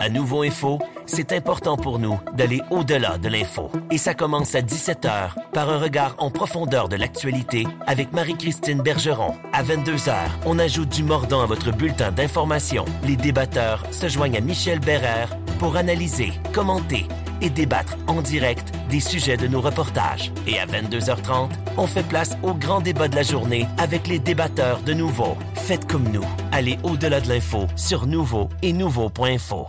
À Nouveau Info, c'est important pour nous d'aller au-delà de l'info. Et ça commence à 17h par un regard en profondeur de l'actualité avec Marie-Christine Bergeron. À 22h, on ajoute du mordant à votre bulletin d'information. Les débatteurs se joignent à Michel Bherer pour analyser, commenter et débattre en direct des sujets de nos reportages. Et à 22h30, on fait place au grand débat de la journée avec les débatteurs de Nouveau. Faites comme nous. Allez au-delà de l'info sur Nouveau et Nouveau.info.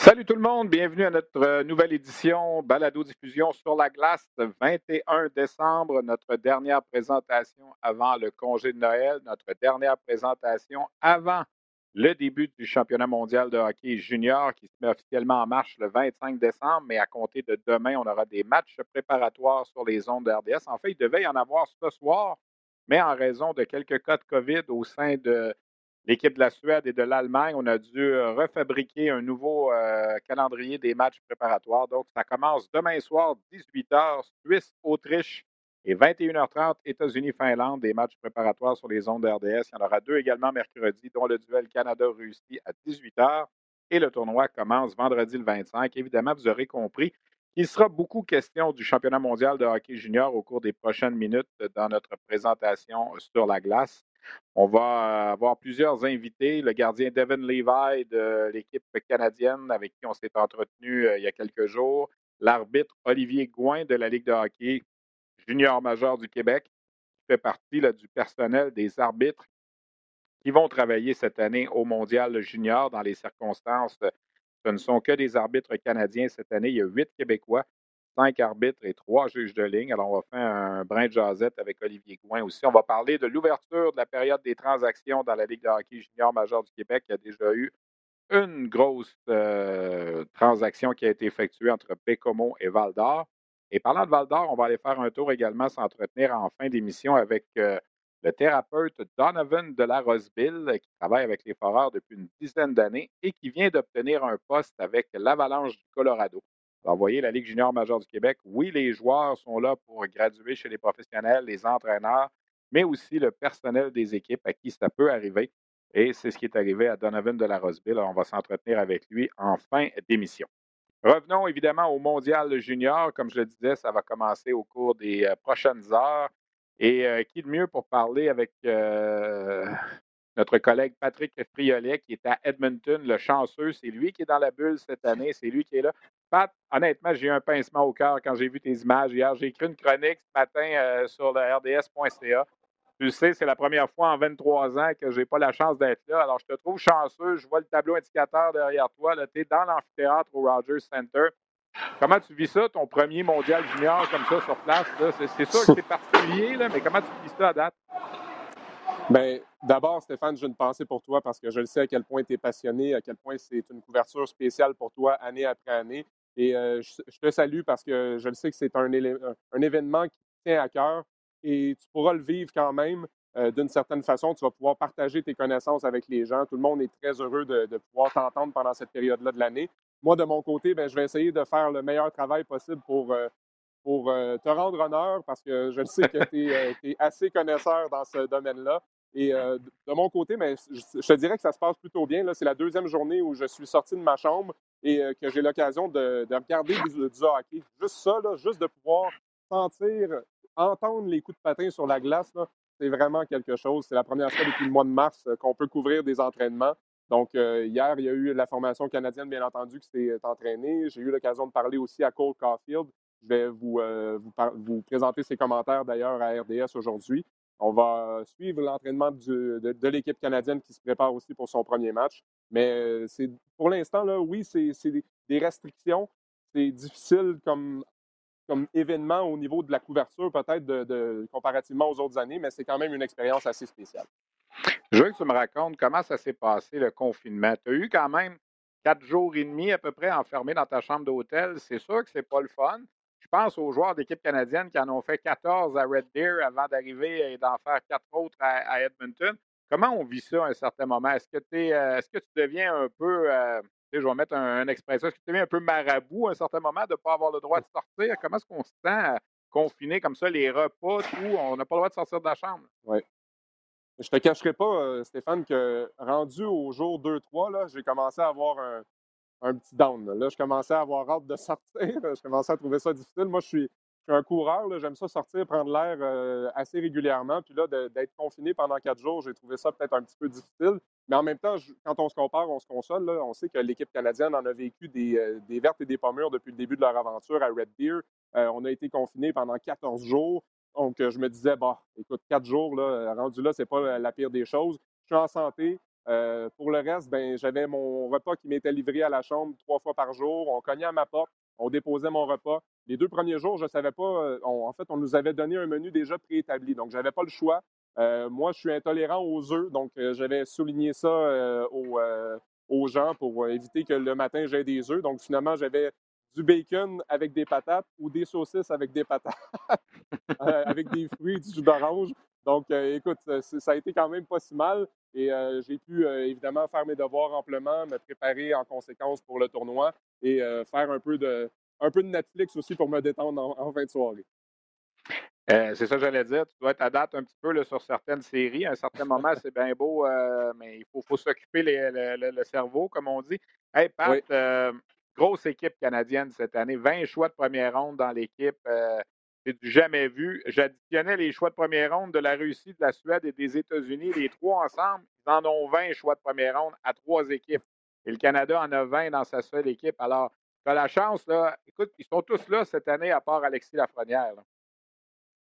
Salut tout le monde, bienvenue à notre nouvelle édition Balado-diffusion sur la glace, 21 décembre, notre dernière présentation avant le congé de Noël, notre dernière présentation avant le début du championnat mondial de hockey junior qui se met officiellement en marche le 25 décembre, mais à compter de demain, on aura des matchs préparatoires sur les ondes de RDS. En fait, il devait y en avoir ce soir, mais en raison de quelques cas de COVID au sein de l'équipe de la Suède et de l'Allemagne, on a dû refabriquer un nouveau calendrier des matchs préparatoires. Donc, ça commence demain soir, 18h, Suisse-Autriche et 21h30, États-Unis-Finlande, des matchs préparatoires sur les ondes de RDS. Il y en aura deux également mercredi, dont le duel Canada-Russie à 18h. Et le tournoi commence vendredi le 25. Évidemment, vous aurez compris qu'il sera beaucoup question du championnat mondial de hockey junior au cours des prochaines minutes dans notre présentation sur la glace. On va avoir plusieurs invités. Le gardien Devin Levi de l'équipe canadienne avec qui on s'est entretenu il y a quelques jours. L'arbitre Olivier Gouin de la Ligue de hockey junior majeur du Québec qui fait partie du personnel des arbitres qui vont travailler cette année au mondial junior dans les circonstances. Ce ne sont que des arbitres canadiens cette année. Il y a 8 Québécois. 5 arbitres et 3 juges de ligne. Alors, on va faire un brin de jasette avec Olivier Gouin aussi. On va parler de l'ouverture de la période des transactions dans la Ligue de hockey junior majeure du Québec. Il y a déjà eu une grosse transaction qui a été effectuée entre Baie-Comeau et Val-d'Or. Et parlant de Val-d'Or, on va aller faire un tour également, s'entretenir en fin d'émission avec le thérapeute Donovan de la Roseville qui travaille avec les Foreurs depuis une dizaine d'années et qui vient d'obtenir un poste avec l'Avalanche du Colorado. Alors, vous voyez, la Ligue junior majeure du Québec, oui, les joueurs sont là pour graduer chez les professionnels, les entraîneurs, mais aussi le personnel des équipes à qui ça peut arriver. Et c'est ce qui est arrivé à Donovan de la Roseville. On va s'entretenir avec lui en fin d'émission. Revenons évidemment au mondial junior. Comme je le disais, ça va commencer au cours des prochaines heures. Et qui de mieux pour parler avec notre collègue Patrick Friolet qui est à Edmonton, le chanceux. C'est lui qui est dans la bulle cette année. C'est lui qui est là. Pat, honnêtement, j'ai eu un pincement au cœur quand j'ai vu tes images hier. J'ai écrit une chronique ce matin sur le rds.ca. Tu sais, c'est la première fois en 23 ans que je n'ai pas la chance d'être là. Alors, je te trouve chanceux. Je vois le tableau indicateur derrière toi. Tu es dans l'amphithéâtre au Rogers Center. Comment tu vis ça, ton premier mondial junior comme ça sur place? Là? C'est sûr que c'est particulier, là, mais comment tu vis ça à date? Bien, d'abord, Stéphane, j'ai une pensée pour toi parce que je le sais à quel point tu es passionné, à quel point c'est une couverture spéciale pour toi année après année. Et je te salue parce que je le sais que c'est un événement qui te tient à cœur et tu pourras le vivre quand même d'une certaine façon. Tu vas pouvoir partager tes connaissances avec les gens. Tout le monde est très heureux de pouvoir t'entendre pendant cette période-là de l'année. Moi, de mon côté, bien, je vais essayer de faire le meilleur travail possible pour te rendre honneur parce que je le sais que tu es assez connaisseur dans ce domaine-là. Et de mon côté, mais je te dirais que ça se passe plutôt bien. Là, c'est la deuxième journée où je suis sorti de ma chambre et que j'ai l'occasion de regarder du hockey. Juste ça, là, juste de pouvoir sentir, entendre les coups de patin sur la glace, là, c'est vraiment quelque chose. C'est la première fois depuis le mois de mars qu'on peut couvrir des entraînements. Donc, hier, il y a eu la formation canadienne, bien entendu, qui s'est entraînée. J'ai eu l'occasion de parler aussi à Cole Caufield. Je vais vous présenter ses commentaires, d'ailleurs, à RDS aujourd'hui. On va suivre l'entraînement de l'équipe canadienne qui se prépare aussi pour son premier match. Mais c'est, pour l'instant, là, oui, c'est des restrictions. C'est difficile comme événement au niveau de la couverture, peut-être, comparativement aux autres années, mais c'est quand même une expérience assez spéciale. Je veux que tu me racontes comment ça s'est passé, le confinement. Tu as eu quand même 4 jours et demi à peu près enfermé dans ta chambre d'hôtel. C'est sûr que c'est pas le fun. Je pense aux joueurs d'équipe canadienne qui en ont fait 14 à Red Deer avant d'arriver et d'en faire 4 autres à Edmonton. Comment on vit ça à un certain moment? Est-ce que tu deviens un peu, je vais mettre un expression, est-ce que tu deviens un peu marabout à un certain moment de ne pas avoir le droit de sortir? Comment est-ce qu'on se sent confiné comme ça, les repas, tout, on n'a pas le droit de sortir de la chambre? Oui. Je te cacherai pas, Stéphane, que rendu au jour 2-3, là, j'ai commencé à avoir un petit down. Là, je commençais à avoir hâte de sortir. Je commençais à trouver ça difficile. Moi, je suis un coureur. Là, j'aime ça sortir, prendre l'air assez régulièrement. Puis là, d'être confiné pendant 4 jours, j'ai trouvé ça peut-être un petit peu difficile. Mais en même temps, quand on se compare, on se console. Là, on sait que l'équipe canadienne en a vécu des vertes et des pommures depuis le début de leur aventure à Red Deer. On a été confinés pendant 14 jours. Donc, je me disais, bah, écoute, 4 jours, là, rendu là, c'est pas la pire des choses. Je suis en santé. Pour le reste, ben, j'avais mon repas qui m'était livré à la chambre 3 fois par jour. On cognait à ma porte, on déposait mon repas. Les 2 premiers jours, je ne savais pas. En fait, on nous avait donné un menu déjà préétabli, donc je n'avais pas le choix. Moi, je suis intolérant aux œufs, donc j'avais souligné ça aux gens pour éviter que le matin, j'aie des œufs. Donc finalement, j'avais du bacon avec des patates ou des saucisses avec des patates, avec des fruits, du jus d'orange. Donc, écoute, ça a été quand même pas si mal. Et j'ai pu, évidemment, faire mes devoirs amplement, me préparer en conséquence pour le tournoi et faire un peu de Netflix aussi pour me détendre en fin de soirée. C'est ça que j'allais dire. Tu dois être à date un petit peu là, sur certaines séries. À un certain moment, c'est bien beau, mais il faut s'occuper le cerveau, comme on dit. Hey, Pat, oui. Grosse équipe canadienne cette année. 20 choix de première ronde dans l'équipe. C'est du jamais vu. J'additionnais les choix de première ronde de la Russie, de la Suède et des États-Unis. Les 3 ensemble, ils en ont 20 choix de première ronde à 3 équipes. Et le Canada en a 20 dans sa seule équipe. Alors, tu as la chance, là. Écoute, ils sont tous là cette année, à part Alexis Lafrenière. Là.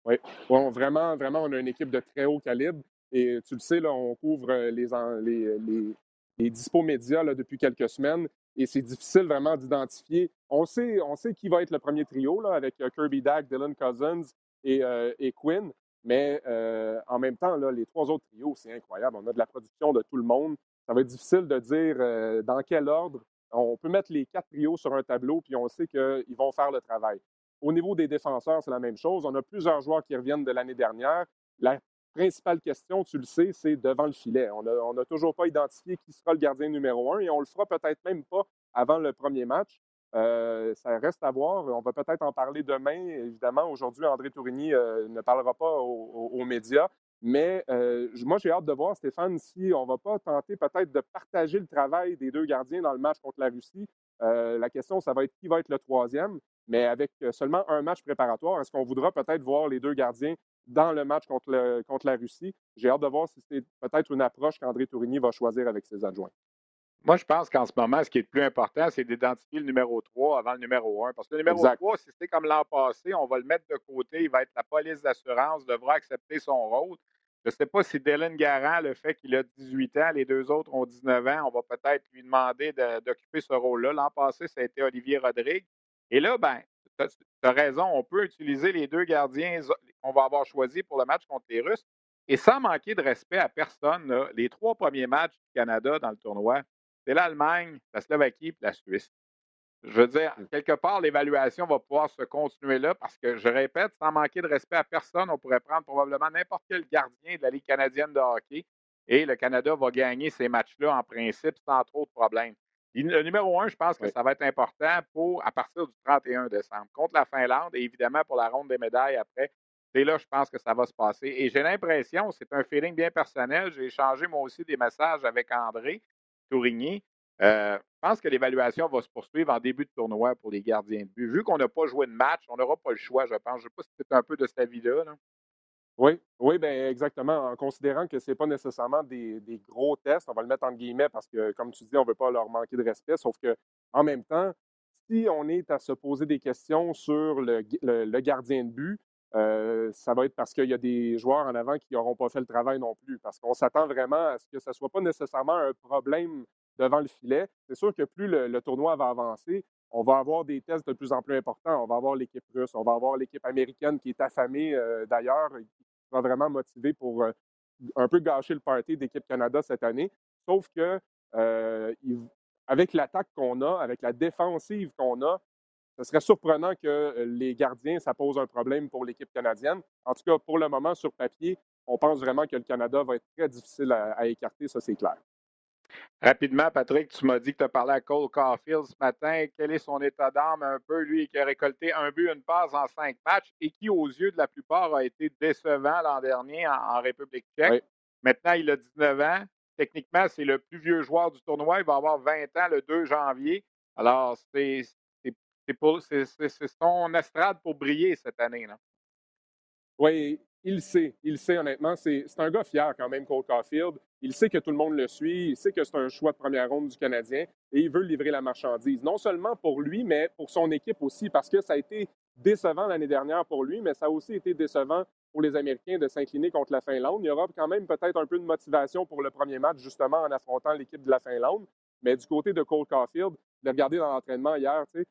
Oui, bon, vraiment, vraiment, on a une équipe de très haut calibre. Et tu le sais, là, on couvre les dispos médias là, depuis quelques semaines. Et c'est difficile vraiment d'identifier. On sait qui va être le premier trio là, avec Kirby Dach, Dylan Cozens et Quinn. Mais en même temps, là, les 3 autres trios, c'est incroyable. On a de la production de tout le monde. Ça va être difficile de dire dans quel ordre. On peut mettre les 4 trios sur un tableau, puis on sait qu'ils vont faire le travail. Au niveau des défenseurs, c'est la même chose. On a plusieurs joueurs qui reviennent de l'année dernière. La principale question, tu le sais, c'est devant le filet. On n'a toujours pas identifié qui sera le gardien numéro 1 et on le fera peut-être même pas avant le premier match. Ça reste à voir. On va peut-être en parler demain, évidemment. Aujourd'hui, André Tourigny ne parlera pas aux médias. Mais moi, j'ai hâte de voir, Stéphane, si on ne va pas tenter peut-être de partager le travail des 2 gardiens dans le match contre la Russie. La question, ça va être qui va être le 3e. Mais avec seulement un match préparatoire, est-ce qu'on voudra peut-être voir les 2 gardiens dans le match contre la Russie? J'ai hâte de voir si c'est peut-être une approche qu'André Tourigny va choisir avec ses adjoints. Moi, je pense qu'en ce moment, ce qui est le plus important, c'est d'identifier le numéro 3 avant le numéro 1. Parce que le numéro exact. 3, si c'était comme l'an passé, on va le mettre de côté, il va être la police d'assurance, devra accepter son rôle. Je ne sais pas si Dylan Garand, le fait qu'il a 18 ans, les 2 autres ont 19 ans, on va peut-être lui demander d'occuper ce rôle-là. L'an passé, ça a été Olivier Rodrigue. Et là, bien, tu as raison, on peut utiliser les 2 gardiens qu'on va avoir choisis pour le match contre les Russes. Et sans manquer de respect à personne, là, les 3 premiers matchs du Canada dans le tournoi, c'est l'Allemagne, la Slovaquie et la Suisse. Je veux dire, quelque part, l'évaluation va pouvoir se continuer là parce que, je répète, sans manquer de respect à personne, on pourrait prendre probablement n'importe quel gardien de la Ligue canadienne de hockey et le Canada va gagner ces matchs-là en principe sans trop de problèmes. Le numéro 1, je pense que ça va être important à partir du 31 décembre, contre la Finlande et évidemment pour la ronde des médailles après. C'est là, je pense que ça va se passer. Et j'ai l'impression, c'est un feeling bien personnel, j'ai échangé moi aussi des messages avec André Tourigny. Je pense que l'évaluation va se poursuivre en début de tournoi pour les gardiens de but. Vu qu'on n'a pas joué de match, on n'aura pas le choix, je pense. Je ne sais pas si c'est un peu de cette avis-là. Là. Oui, bien exactement. En considérant que ce n'est pas nécessairement des gros tests, on va le mettre entre guillemets parce que, comme tu dis, on ne veut pas leur manquer de respect. Sauf qu'en même temps, si on est à se poser des questions sur le gardien de but, ça va être parce qu'il y a des joueurs en avant qui n'auront pas fait le travail non plus. Parce qu'on s'attend vraiment à ce que ce ne soit pas nécessairement un problème devant le filet. C'est sûr que plus le tournoi va avancer, on va avoir des tests de plus en plus importants. On va avoir l'équipe russe, on va avoir l'équipe américaine qui est affamée d'ailleurs, qui va vraiment motiver pour un peu gâcher le party d'équipe Canada cette année. Sauf que avec l'attaque qu'on a, avec la défensive qu'on a, ce serait surprenant que les gardiens, ça pose un problème pour l'équipe canadienne. En tout cas, pour le moment, sur papier, on pense vraiment que le Canada va être très difficile à écarter, ça c'est clair. Rapidement, Patrick, tu m'as dit que tu as parlé à Cole Caufield ce matin. Quel est son état d'âme un peu, lui, qui a récolté un but, une passe en 5 matchs et qui, aux yeux de la plupart, a été décevant l'an dernier en République tchèque. Oui. Maintenant, il a 19 ans. Techniquement, c'est le plus vieux joueur du tournoi. Il va avoir 20 ans le 2 janvier. Alors, c'est son estrade pour briller cette année, là. Oui, il sait honnêtement. C'est un gars fier quand même, Cole Caufield. Il sait que tout le monde le suit, il sait que c'est un choix de première ronde du Canadien et il veut livrer la marchandise. Non seulement pour lui, mais pour son équipe aussi, parce que ça a été décevant l'année dernière pour lui, mais ça a aussi été décevant pour les Américains de s'incliner contre la Finlande. Il y aura quand même peut-être un peu de motivation pour le premier match, justement, en affrontant l'équipe de la Finlande. Mais du côté de Cole Caufield, de regarder dans l'entraînement hier, tu sais,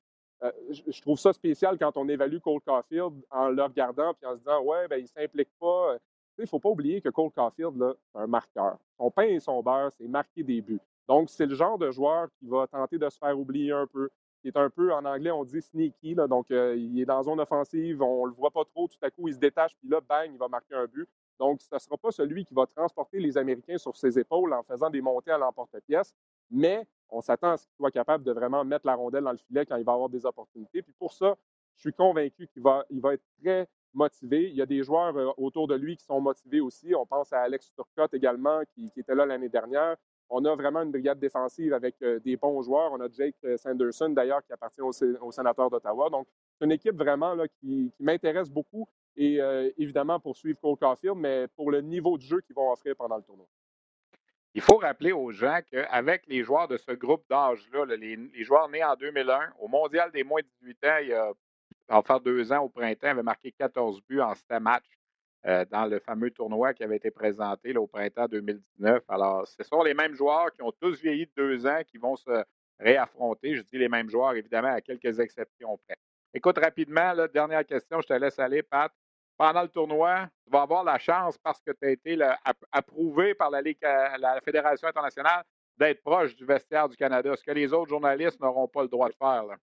je trouve ça spécial quand on évalue Cole Caufield en le regardant puis en se disant « Ouais, ben il ne s'implique pas ». Il ne faut pas oublier que Cole Caufield, là, c'est un marqueur. Son pain et son beurre, c'est marquer des buts. Donc, c'est le genre de joueur qui va tenter de se faire oublier un peu. Il est un peu, en anglais, on dit sneaky. Là, donc, il est dans zone offensive, on ne le voit pas trop. Tout à coup, il se détache, puis là, bang, il va marquer un but. Donc, ce ne sera pas celui qui va transporter les Américains sur ses épaules en faisant des montées à l'emporte-pièce. Mais on s'attend à ce qu'il soit capable de vraiment mettre la rondelle dans le filet quand il va avoir des opportunités. Puis pour ça, je suis convaincu qu'il va être très motivé. Il y a des joueurs autour de lui qui sont motivés aussi. On pense à Alex Turcotte également, qui était là l'année dernière. On a vraiment une brigade défensive avec des bons joueurs. On a Jake Sanderson, d'ailleurs, qui appartient aux Sénateurs d'Ottawa. Donc, c'est une équipe vraiment là, qui m'intéresse beaucoup et évidemment pour suivre Cole Caufield, mais pour le niveau de jeu qu'ils vont offrir pendant le tournoi. Il faut rappeler aux gens qu'avec les joueurs de ce groupe d'âge-là, les joueurs nés en 2001, au Mondial des moins de 18 ans, il y a faire 2 ans au printemps, avait marqué 14 buts en 7 matchs dans le fameux tournoi qui avait été présenté là, au printemps 2019. Alors, ce sont les mêmes joueurs qui ont tous vieilli de 2 ans qui vont se réaffronter. Je dis les mêmes joueurs, évidemment, à quelques exceptions près. Écoute, rapidement, là, dernière question, je te laisse aller, Pat. Pendant le tournoi, tu vas avoir la chance, parce que tu as été approuvé par la Fédération internationale, d'être proche du vestiaire du Canada, ce que les autres journalistes n'auront pas le droit de faire, là.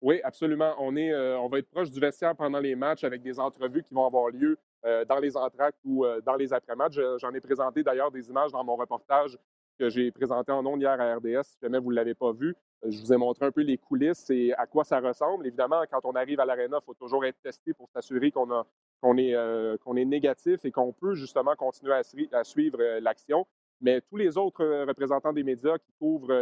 Oui, absolument. On va être proche du vestiaire pendant les matchs avec des entrevues qui vont avoir lieu dans les entractes ou dans les après-matchs. J'en ai présenté d'ailleurs des images dans mon reportage que j'ai présenté en ondes hier à RDS. Si jamais vous ne l'avez pas vu, je vous ai montré un peu les coulisses et à quoi ça ressemble. Évidemment, quand on arrive à l'aréna, il faut toujours être testé pour s'assurer qu'on est négatif et qu'on peut justement continuer à suivre l'action. Mais tous les autres représentants des médias qui couvrent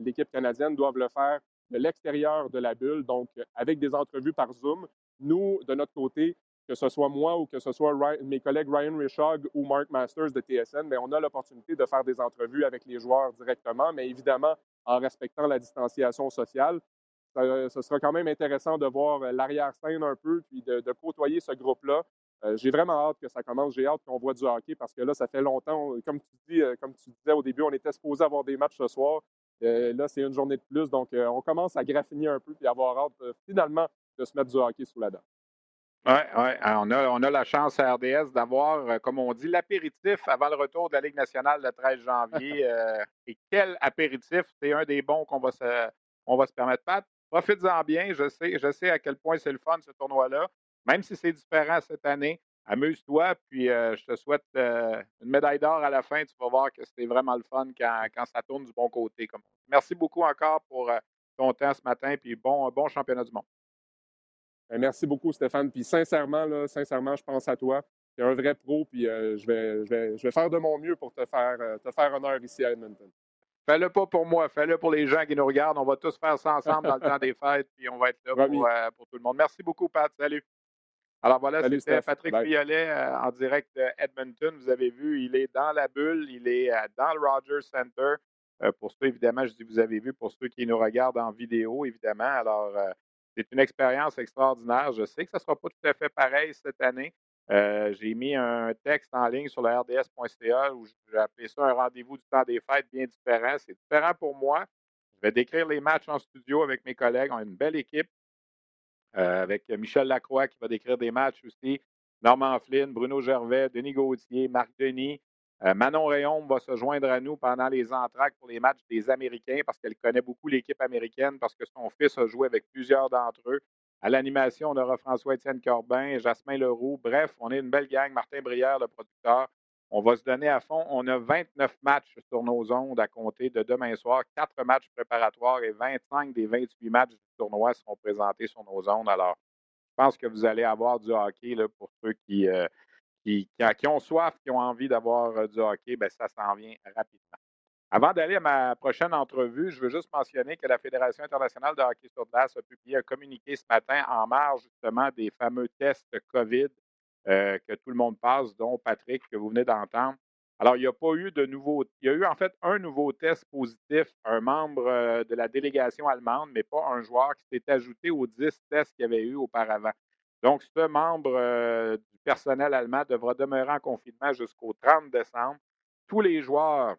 l'équipe canadienne doivent le faire de l'extérieur de la bulle, donc avec des entrevues par Zoom. Nous, de notre côté, que ce soit moi ou que ce soit mes collègues Ryan Richog ou Mark Masters de TSN, bien, on a l'opportunité de faire des entrevues avec les joueurs directement, mais évidemment en respectant la distanciation sociale. Ce sera quand même intéressant de voir l'arrière-scène un peu, puis de côtoyer ce groupe-là. J'ai vraiment hâte que ça commence. J'ai hâte qu'on voit du hockey parce que là, ça fait longtemps. Comme tu disais au début, on était supposé avoir des matchs ce soir. Là, c'est une journée de plus, donc on commence à graffiner un peu et avoir hâte finalement de se mettre du hockey sous la dent. Oui, on a la chance à RDS d'avoir, comme on dit, l'apéritif avant le retour de la Ligue nationale le 13 janvier. Et quel apéritif! C'est un des bons qu'on va se permettre. Pat, profites-en bien. Je sais à quel point c'est le fun, ce tournoi-là. Même si c'est différent cette année, amuse-toi, puis je te souhaite une médaille d'or à la fin. Tu vas voir que c'est vraiment le fun quand ça tourne du bon côté. Merci beaucoup encore pour ton temps ce matin, puis bon championnat du monde. Merci beaucoup, Stéphane. Puis sincèrement, je pense à toi. Tu es un vrai pro, puis je vais faire de mon mieux pour te faire honneur ici à Edmonton. Fais-le pas pour moi, fais-le pour les gens qui nous regardent. On va tous faire ça ensemble dans le temps des fêtes, puis on va être là pour tout le monde. Merci beaucoup, Pat. Salut. Alors voilà, salut, c'était Steph. Patrick Friolet en direct d'Edmonton. Vous avez vu, il est dans la bulle, il est dans le Rogers Center. Pour ceux, évidemment, je dis vous avez vu, pour ceux qui nous regardent en vidéo, évidemment. Alors, c'est une expérience extraordinaire. Je sais que ça ne sera pas tout à fait pareil cette année. J'ai mis un texte en ligne sur le rds.ca où j'ai appelé ça un rendez-vous du temps des fêtes bien différent. C'est différent pour moi. Je vais décrire les matchs en studio avec mes collègues. On a une belle équipe. Avec Michel Lacroix qui va décrire des matchs aussi, Normand Flynn, Bruno Gervais, Denis Gauthier, Marc Denis, Manon Rayon va se joindre à nous pendant les entractes pour les matchs des Américains parce qu'elle connaît beaucoup l'équipe américaine parce que son fils a joué avec plusieurs d'entre eux. À l'animation, on aura François-Étienne Corbin, Jasmin Leroux. Bref, on est une belle gang. Martin Brière, le producteur. On va se donner à fond. On a 29 matchs sur nos ondes à compter de demain soir. 4 matchs préparatoires et 25 des 28 matchs du tournoi seront présentés sur nos ondes. Alors, je pense que vous allez avoir du hockey là, pour ceux qui ont soif, qui ont envie d'avoir du hockey. Bien, ça s'en vient rapidement. Avant d'aller à ma prochaine entrevue, je veux juste mentionner que la Fédération internationale de hockey sur glace a publié un communiqué ce matin en marge justement des fameux tests COVID que tout le monde passe, dont Patrick que vous venez d'entendre. Alors, il n'y a pas eu de nouveau. Il y a eu en fait un nouveau test positif, un membre de la délégation allemande, mais pas un joueur qui s'est ajouté aux 10 tests qu'il y avait eu auparavant. Donc, ce membre du personnel allemand devra demeurer en confinement jusqu'au 30 décembre. Tous les joueurs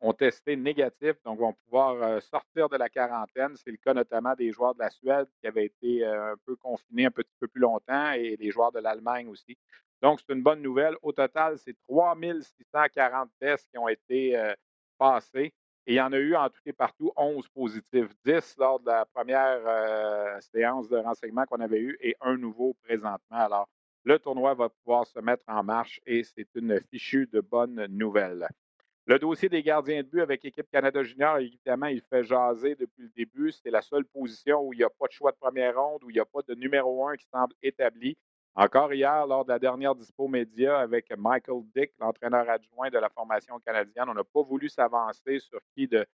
ont testé négatif, donc vont pouvoir sortir de la quarantaine. C'est le cas notamment des joueurs de la Suède qui avaient été un peu confinés un petit peu plus longtemps et les joueurs de l'Allemagne aussi. Donc, c'est une bonne nouvelle. Au total, c'est 3640 tests qui ont été passés. Et il y en a eu en tout et partout 11 positifs, 10 lors de la première séance de renseignement qu'on avait eue et un nouveau présentement. Alors, le tournoi va pouvoir se mettre en marche et c'est une fichue de bonnes nouvelles. Le dossier des gardiens de but avec Équipe Canada Junior, évidemment, il fait jaser depuis le début. C'est la seule position où il n'y a pas de choix de première ronde, où il n'y a pas de numéro 1 qui semble établi. Encore hier, lors de la dernière dispo média avec Michael Dick, l'entraîneur adjoint de la formation canadienne, on n'a pas voulu s'avancer sur qui de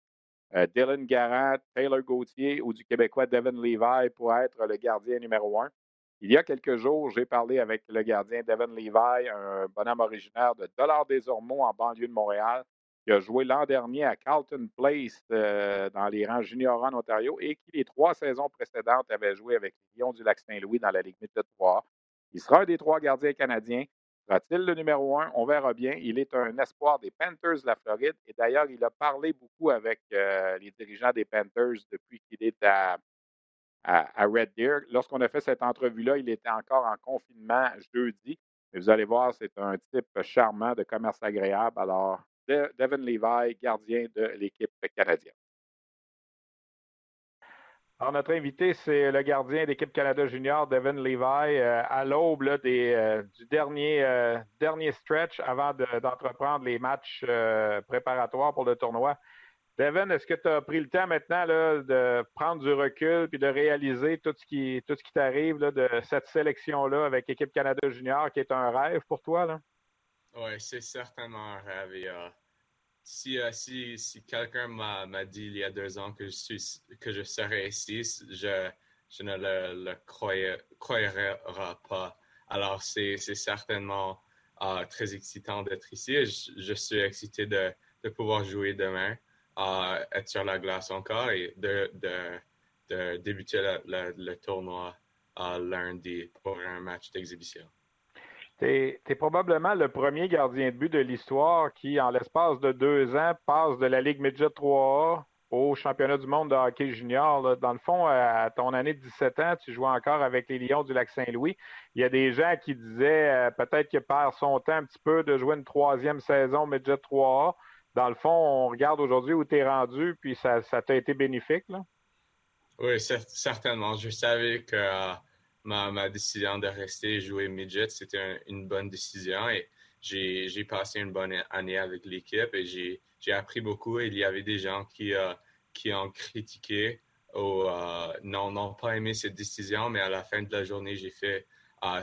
Dylan Garand, Taylor Gauthier ou du Québécois Devin Levi pour être le gardien numéro 1. Il y a quelques jours, j'ai parlé avec le gardien Devin Levi, un bonhomme originaire de Dollard-des-Ormeaux en banlieue de Montréal, qui a joué l'an dernier à Carlton Place dans les rangs juniors en Ontario et qui, les 3 saisons précédentes, avait joué avec les Lions du Lac-Saint-Louis dans la Ligue de 3. Il sera un des 3 gardiens canadiens. Sera-t-il le numéro 1? On verra bien. Il est un espoir des Panthers de la Floride et d'ailleurs, il a parlé beaucoup avec les dirigeants des Panthers depuis qu'il est à Red Deer. Lorsqu'on a fait cette entrevue-là, il était encore en confinement jeudi. Mais vous allez voir, c'est un type charmant de commerce agréable. Alors, Devin Levi, gardien de l'équipe canadienne. Alors, notre invité, c'est le gardien d'équipe Canada Junior, Devin Levi, à l'aube là, du dernier stretch avant d'entreprendre les matchs préparatoires pour le tournoi. Devin, est-ce que tu as pris le temps maintenant là, de prendre du recul puis de réaliser tout ce qui t'arrive là, de cette sélection-là avec l'équipe Canada Junior qui est un rêve pour toi, là? Oui, c'est certainement un rêve. Et, si quelqu'un m'a dit il y a 2 ans que je serais ici, je ne le croirais pas. Alors, c'est certainement très excitant d'être ici. Je suis excité de pouvoir jouer demain, être sur la glace encore et de débuter le tournoi lundi pour un match d'exhibition. T'es probablement le premier gardien de but de l'histoire qui, en l'espace de 2 ans, passe de la Ligue Midget 3A au championnat du monde de hockey junior. Là. Dans le fond, à ton année de 17 ans, tu jouais encore avec les Lions du Lac-Saint-Louis. Il y a des gens qui disaient peut-être qu'il perd son temps un petit peu de jouer une 3e saison Midget 3A. Dans le fond, on regarde aujourd'hui où tu es rendu, puis ça t'a été bénéfique, là? Oui, certainement. Je savais que... Ma décision de rester jouer midget, c'était une bonne décision et j'ai passé une bonne année avec l'équipe et j'ai appris beaucoup. Et il y avait des gens qui ont critiqué ou n'ont pas aimé cette décision, mais à la fin de la journée, j'ai fait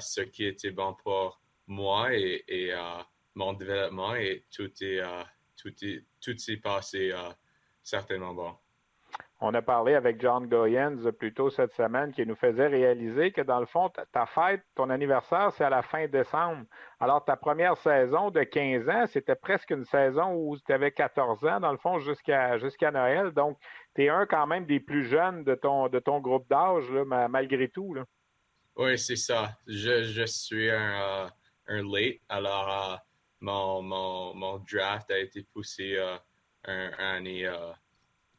ce qui était bon pour moi et mon développement et tout s'est passé certainement bon. On a parlé avec John Goyens plus tôt cette semaine qui nous faisait réaliser que, dans le fond, ta fête, ton anniversaire, c'est à la fin décembre. Alors, ta première saison de 15 ans, c'était presque une saison où tu avais 14 ans, dans le fond, jusqu'à Noël. Donc, tu es un quand même des plus jeunes de ton groupe d'âge, là, malgré tout. Là. Oui, c'est ça. Je suis un late. Alors, mon draft a été poussé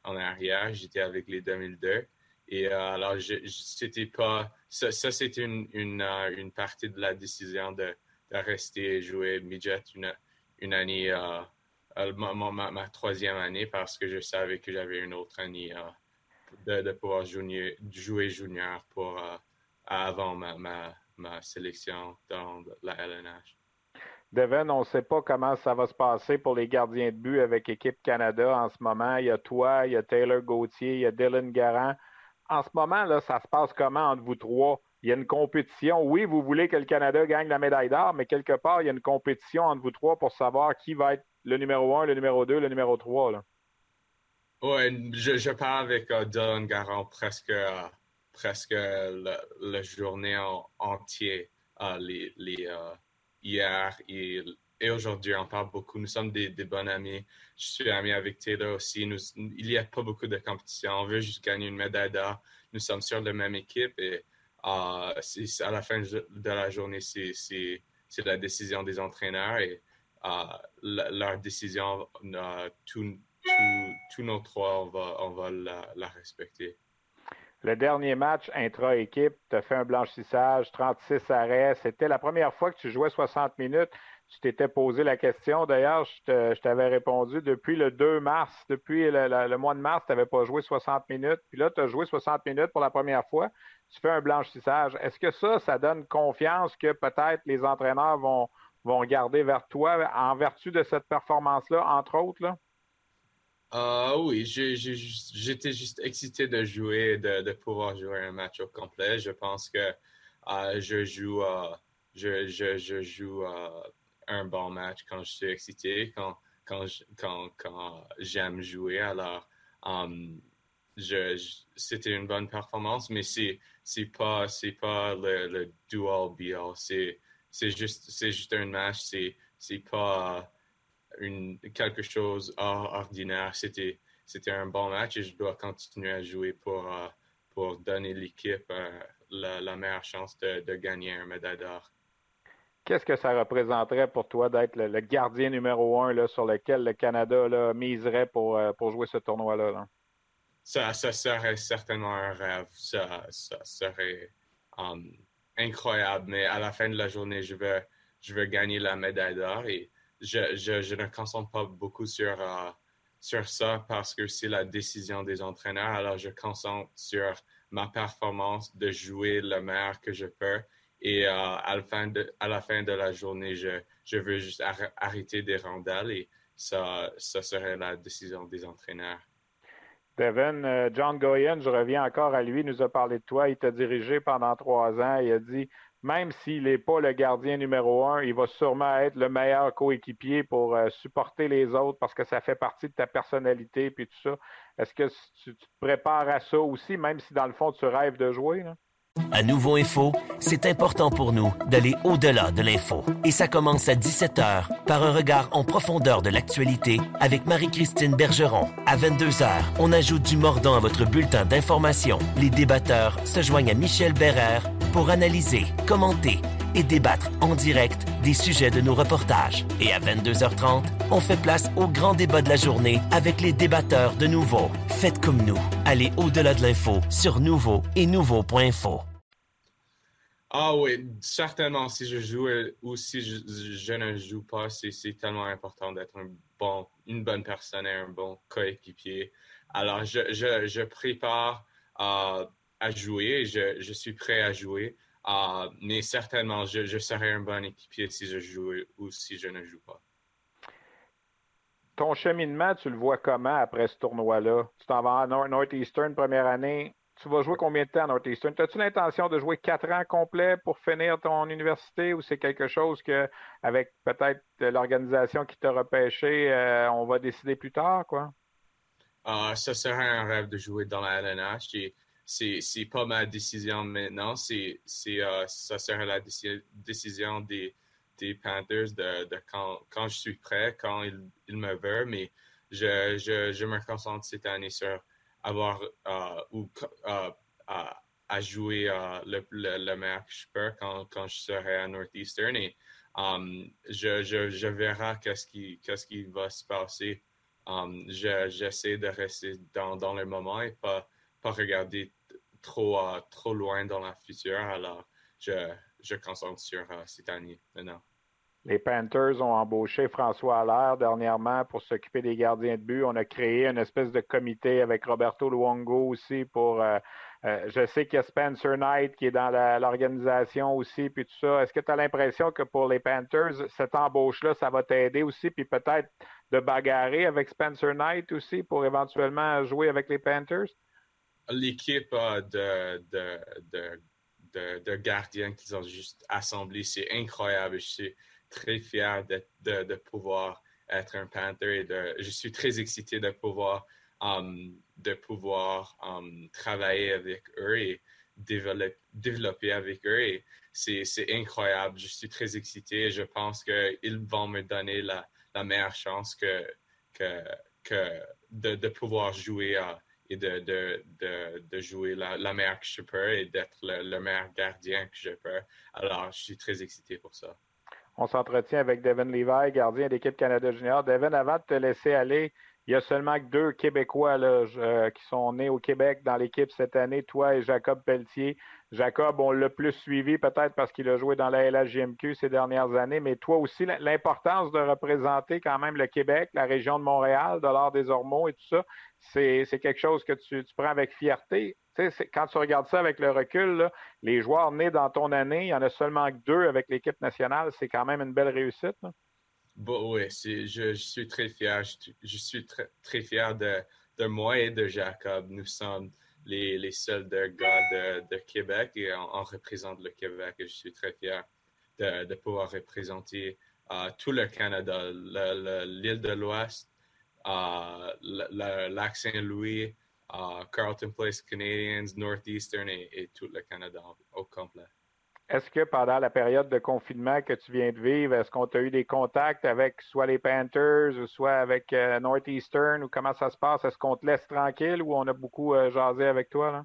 en arrière, j'étais avec les 2002 et alors c'était pas ça c'était une partie de la décision de rester jouer midget une année ma 3e année parce que je savais que j'avais une autre année de pouvoir jouer junior pour avant ma sélection dans la LNH. Devin, on ne sait pas comment ça va se passer pour les gardiens de but avec Équipe Canada en ce moment. Il y a toi, il y a Taylor Gauthier, il y a Dylan Garand. En ce moment, là, ça se passe comment entre vous trois? Il y a une compétition. Oui, vous voulez que le Canada gagne la médaille d'or, mais quelque part, il y a une compétition entre vous trois pour savoir qui va être le numéro 1, le numéro 2, le numéro 3. Oui, je parle avec Dylan Garand presque la journée entière. Hier et aujourd'hui, on parle beaucoup. Nous sommes des bons amis. Je suis ami avec Taylor aussi. Il n'y a pas beaucoup de compétition. On veut juste gagner une médaille d'or. Nous sommes sur la même équipe et à la fin de la journée, c'est la décision des entraîneurs et leur décision, tous nos trois, on va la respecter. Le dernier match intra-équipe, tu as fait un blanchissage, 36 arrêts. C'était la première fois que tu jouais 60 minutes. Tu t'étais posé la question. D'ailleurs, je t'avais répondu depuis le 2 mars, depuis le mois de mars, tu n'avais pas joué 60 minutes. Puis là, tu as joué 60 minutes pour la première fois. Tu fais un blanchissage. Est-ce que ça donne confiance que peut-être les entraîneurs vont regarder vers toi en vertu de cette performance-là, entre autres, là? Oui, j'étais juste excité de jouer et de pouvoir jouer un match au complet. Je pense que je joue un bon match quand je suis excité, quand j'aime jouer. Alors, c'était une bonne performance, mais c'est pas le dual be-all. C'est juste un match. C'est pas quelque chose hors ordinaire. C'était un bon match et je dois continuer à jouer pour donner l'équipe la meilleure chance de gagner un médaille d'or. Qu'est-ce que ça représenterait pour toi d'être le gardien numéro 1 là, sur lequel le Canada là, miserait pour jouer ce tournoi-là? Là? Ça serait certainement un rêve. Ça serait incroyable, mais à la fin de la journée, je veux gagner la médaille d'or et je ne concentre pas beaucoup sur ça parce que c'est la décision des entraîneurs. Alors, je concentre sur ma performance de jouer le meilleur que je peux. Et à la fin de la journée, je veux juste arrêter des rondelles et ça serait la décision des entraîneurs. Devin, John Gouin, je reviens encore à lui, il nous a parlé de toi. Il t'a dirigé pendant 3 ans. Il a dit... Même s'il n'est pas le gardien numéro 1, il va sûrement être le meilleur coéquipier pour supporter les autres parce que ça fait partie de ta personnalité puis tout ça. Est-ce que tu te prépares à ça aussi, même si dans le fond, tu rêves de jouer? Là? À Nouveau Info, c'est important pour nous d'aller au-delà de l'info. Et ça commence à 17h par un regard en profondeur de l'actualité avec Marie-Christine Bergeron. À 22h, on ajoute du mordant à votre bulletin d'information. Les débatteurs se joignent à Michel Bherer pour analyser, commenter et débattre en direct des sujets de nos reportages. Et à 22h30, on fait place au grand débat de la journée avec les débatteurs de Nouveau. Faites comme nous. Allez au-delà de l'info sur Nouveau et Nouveau.info. Ah oui, certainement, si je joue ou si je ne joue pas, c'est tellement important d'être une bonne personne et un bon coéquipier. Alors, je prépare à jouer, je suis prêt à jouer, mais certainement, je serai un bon équipier si je joue ou si je ne joue pas. Ton cheminement, tu le vois comment après ce tournoi-là? Tu t'en vas à Northeastern première année. Tu vas jouer combien de temps à Northeastern? As-tu l'intention de jouer 4 ans complets pour finir ton université ou c'est quelque chose que, avec peut-être l'organisation qui t'a repêché, on va décider plus tard, quoi? Ça serait un rêve de jouer dans la LNH. Et c'est pas ma décision maintenant. Ça serait la décision des Panthers de quand je suis prêt, quand ils me veulent. Mais je me concentre cette année sur avoir à jouer le meilleur que je peux quand je serai à Northeastern et je verrai qu'est-ce qui va se passer. J'essaie de rester dans le moment et pas regarder trop loin dans le futur. Alors, je concentre sur cette année maintenant. Les Panthers ont embauché François Allaire dernièrement pour s'occuper des gardiens de but. On a créé une espèce de comité avec Roberto Luongo aussi pour... je sais qu'il y a Spencer Knight qui est dans l'organisation aussi, puis tout ça. Est-ce que tu as l'impression que pour les Panthers, cette embauche-là, ça va t'aider aussi, puis peut-être de bagarrer avec Spencer Knight aussi pour éventuellement jouer avec les Panthers? L'équipe de gardiens qu'ils ont juste assemblés, c'est incroyable. Je suis très fier de pouvoir être un Panther et je suis très excité de pouvoir travailler avec eux et développer avec eux. Et c'est incroyable. Je suis très excité. Je pense qu'ils vont me donner la meilleure chance que de pouvoir jouer et de jouer la meilleure que je peux et d'être le meilleur gardien que je peux. Alors, je suis très excité pour ça. On s'entretient avec Devin Levi, gardien d'équipe Canada Junior. Devin, avant de te laisser aller, il y a seulement que 2 Québécois là, qui sont nés au Québec dans l'équipe cette année, toi et Jacob Pelletier. Jacob, on l'a plus suivi peut-être parce qu'il a joué dans la LHJMQ ces dernières années, mais toi aussi, l'importance de représenter quand même le Québec, la région de Montréal, de l'Art des Ormeaux et tout ça, c'est quelque chose que tu prends avec fierté. Quand tu regardes ça avec le recul, là, les joueurs nés dans ton année, il y en a seulement que 2 avec l'équipe nationale. C'est quand même une belle réussite, là. Bon, oui, je suis très fier. Je suis très fier de moi et de Jacob. Nous sommes les seuls deux gars de Québec et on représente le Québec. Et je suis très fier de pouvoir représenter tout le Canada, l'île de l'Ouest, lac Saint-Louis, Carleton Place Canadiens, Northeastern et tout le Canada au complet. Est-ce que pendant la période de confinement que tu viens de vivre, est-ce qu'on t'a eu des contacts avec soit les Panthers ou soit avec Northeastern ou comment ça se passe? Est-ce qu'on te laisse tranquille ou on a beaucoup jasé avec toi,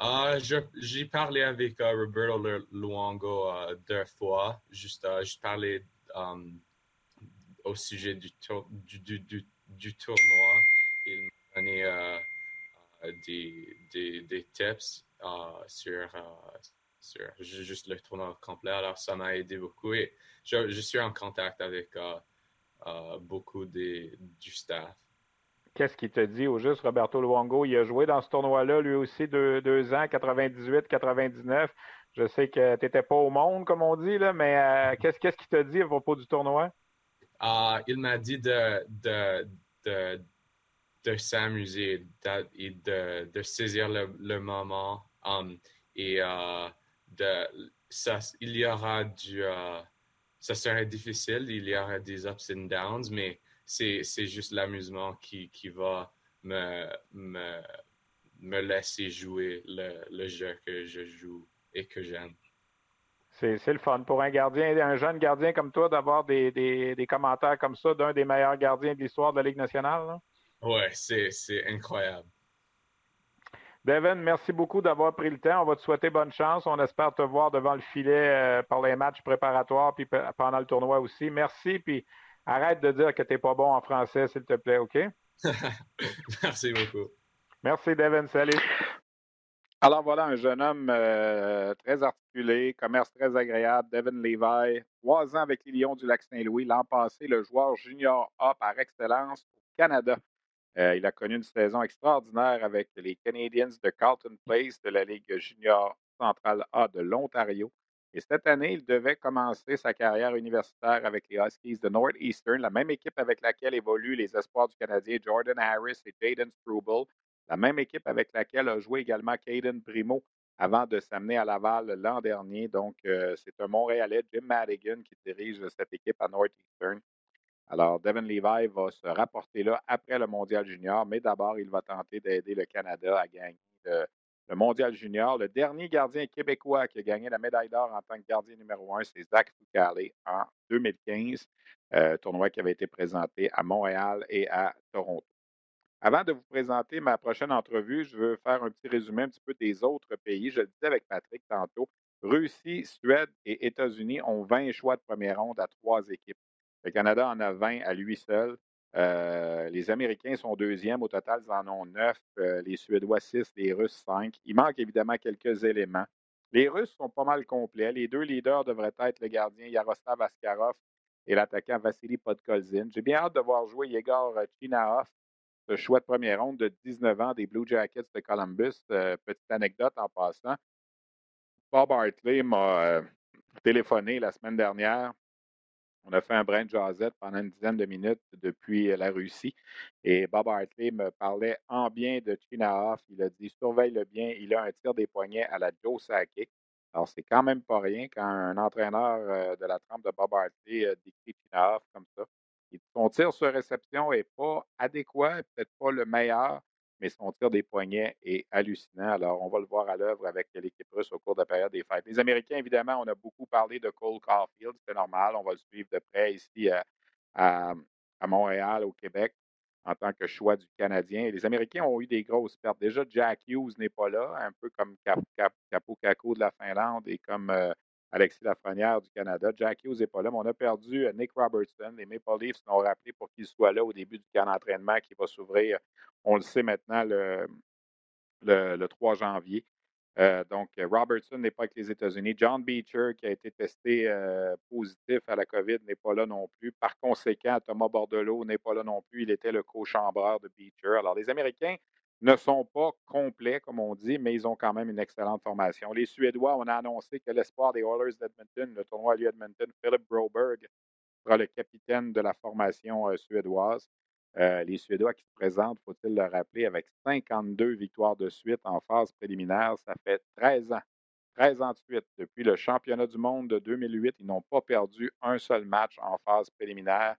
là? J'ai parlé avec Roberto Luongo 2 fois. J'ai parlé au sujet du tournoi. Il m'a donné des tips sur juste le tournoi complet, alors ça m'a aidé beaucoup et je suis en contact avec beaucoup du staff. Qu'est-ce qu'il te dit au juste, Roberto Luongo? Il a joué dans ce tournoi-là, lui aussi, 2 ans, 98, 99. Je sais que tu n'étais pas au monde, comme on dit, là, mais qu'est-ce qu'il te dit à propos du tournoi? Il m'a dit de s'amuser et de saisir le moment et ça serait difficile, il y aura des ups and downs, mais c'est juste l'amusement qui va me laisser jouer le jeu que je joue et que j'aime. C'est le fun pour un jeune gardien comme toi d'avoir des commentaires comme ça d'un des meilleurs gardiens de l'histoire de la Ligue nationale, là? Ouais, c'est incroyable. Devin, merci beaucoup d'avoir pris le temps. On va te souhaiter bonne chance. On espère te voir devant le filet par les matchs préparatoires puis pendant le tournoi aussi. Merci, puis arrête de dire que t'es pas bon en français, s'il te plaît, OK? Merci beaucoup. Merci, Devin. Salut. Alors voilà, un jeune homme très articulé, commerce très agréable, Devin Levi, 3 ans avec les Lions du Lac-Saint-Louis. L'an passé, le joueur junior A par excellence au Canada. Il a connu une saison extraordinaire avec les Canadiens de Carleton Place de la Ligue junior centrale A de l'Ontario. Et cette année, il devait commencer sa carrière universitaire avec les Huskies de Northeastern, la même équipe avec laquelle évoluent les espoirs du Canadien Jordan Harris et Jaden Struble, la même équipe avec laquelle a joué également Caden Primo avant de s'amener à Laval l'an dernier. Donc, c'est un Montréalais, Jim Madigan, qui dirige cette équipe à Northeastern. Alors, Devin Levi va se rapporter là après le Mondial junior, mais d'abord, il va tenter d'aider le Canada à gagner le Mondial junior. Le dernier gardien québécois qui a gagné la médaille d'or en tant que gardien numéro 1, c'est Zach Fucale en 2015, tournoi qui avait été présenté à Montréal et à Toronto. Avant de vous présenter ma prochaine entrevue, je veux faire un petit résumé un petit peu des autres pays. Je le disais avec Patrick tantôt, Russie, Suède et États-Unis ont 20 choix de première ronde à 3 équipes. Le Canada en a 20 à lui seul. Les Américains sont 2e. Au total, ils en ont 9. Les Suédois, 6. Les Russes, 5. Il manque évidemment quelques éléments. Les Russes sont pas mal complets. Les 2 leaders devraient être le gardien Yaroslav Askarov et l'attaquant Vassili Podkolzin. J'ai bien hâte de voir jouer Yegor Chinakhov, le choix de première ronde de 19 ans des Blue Jackets de Columbus. Petite anecdote en passant, Bob Hartley m'a téléphoné la semaine dernière. On a fait un brin de jasette pendant une dizaine de minutes depuis la Russie. Et Bob Hartley me parlait en bien de Chinakhov. Il a dit « Surveille-le bien, il a un tir des poignets à la Joe Sakic ». Alors, c'est quand même pas rien quand un entraîneur de la trempe de Bob Hartley décrit Chinakhov comme ça. Son tir sur réception n'est pas adéquat, peut-être pas le meilleur, mais son tir des poignets est hallucinant. Alors, on va le voir à l'œuvre avec l'équipe russe au cours de la période des fêtes. Les Américains, évidemment, on a beaucoup parlé de Cole Caufield, c'est normal. On va le suivre de près ici à Montréal, au Québec, en tant que choix du Canadien. Et les Américains ont eu des grosses pertes. Déjà, Jack Hughes n'est pas là, un peu comme Kaapo Kakko de la Finlande et comme Alexis Lafrenière du Canada. Jack Hughes n'est pas là, mais on a perdu Nick Robertson. Les Maple Leafs l'ont rappelé pour qu'il soit là au début du camp d'entraînement qui va s'ouvrir, on le sait maintenant, le 3 janvier. Donc, Robertson n'est pas avec les États-Unis. John Beecher, qui a été testé positif à la COVID, n'est pas là non plus. Par conséquent, Thomas Bordelot n'est pas là non plus. Il était le co-chambreur de Beecher. Alors, les Américains ne sont pas complets, comme on dit, mais ils ont quand même une excellente formation. Les Suédois, on a annoncé que l'espoir des Oilers d'Edmonton, le tournoi à Edmonton, Philip Broberg, sera le capitaine de la formation suédoise. Les Suédois qui se présentent, faut-il le rappeler, avec 52 victoires de suite en phase préliminaire. Ça fait 13 ans de suite. Depuis le championnat du monde de 2008, ils n'ont pas perdu un seul match en phase préliminaire.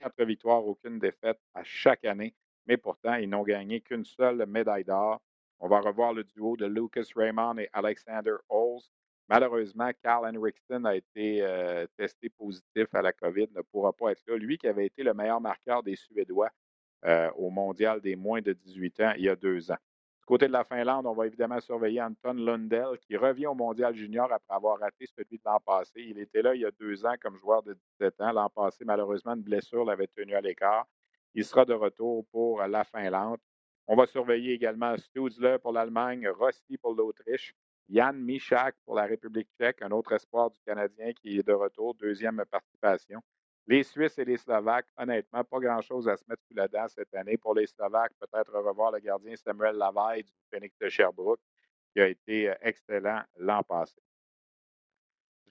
4 victoires, aucune défaite à chaque année. Mais pourtant, ils n'ont gagné qu'une seule médaille d'or. On va revoir le duo de Lucas Raymond et Alexander Holz. Malheureusement, Carl Henriksen a été testé positif à la COVID, ne pourra pas être là. Lui qui avait été le meilleur marqueur des Suédois au mondial des moins de 18 ans il y a 2 ans. Du côté de la Finlande, on va évidemment surveiller Anton Lundell qui revient au mondial junior après avoir raté celui de l'an passé. Il était là il y a 2 ans comme joueur de 17 ans. L'an passé, malheureusement, une blessure l'avait tenu à l'écart. Il sera de retour pour la Finlande. On va surveiller également Stützle pour l'Allemagne, Rossi pour l'Autriche, Jan Michak pour la République tchèque, un autre espoir du Canadien qui est de retour, 2e participation. Les Suisses et les Slovaques, honnêtement, pas grand-chose à se mettre sous la dent cette année. Pour les Slovaques, peut-être revoir le gardien Samuel Lavaille du Phoenix de Sherbrooke, qui a été excellent l'an passé.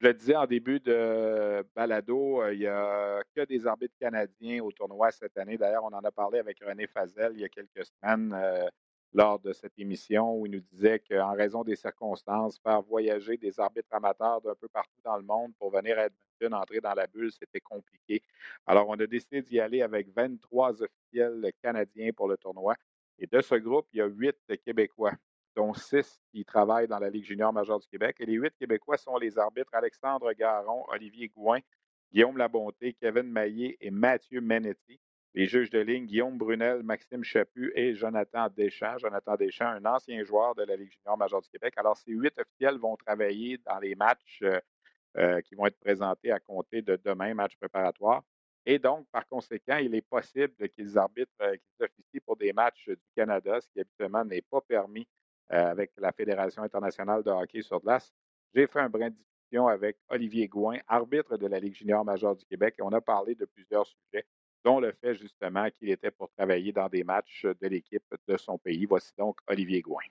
Je le disais en début de balado, il n'y a que des arbitres canadiens au tournoi cette année. D'ailleurs, on en a parlé avec René Fasel il y a quelques semaines lors de cette émission où il nous disait qu'en raison des circonstances, faire voyager des arbitres amateurs d'un peu partout dans le monde pour venir à Edmonton, entrer dans la bulle, c'était compliqué. Alors, on a décidé d'y aller avec 23 officiels canadiens pour le tournoi. Et de ce groupe, il y a 8 Québécois, dont 6 qui travaillent dans la Ligue junior majeure du Québec. Et les 8 Québécois sont les arbitres Alexandre Garon, Olivier Gouin, Guillaume Labonté, Kevin Maillé et Mathieu Menetti. Les juges de ligne, Guillaume Brunel, Maxime Chaput et Jonathan Deschamps. Jonathan Deschamps, un ancien joueur de la Ligue junior majeure du Québec. Alors, ces 8 officiels vont travailler dans les matchs qui vont être présentés à compter de demain, match préparatoire. Et donc, par conséquent, il est possible qu'ils arbitrent, qu'ils officient pour des matchs du Canada, ce qui habituellement n'est pas permis avec la Fédération internationale de hockey sur glace. J'ai fait un brin de discussion avec Olivier Gouin, arbitre de la Ligue junior majeure du Québec, et on a parlé de plusieurs sujets, dont le fait justement qu'il était pour travailler dans des matchs de l'équipe de son pays. Voici donc Olivier Gouin.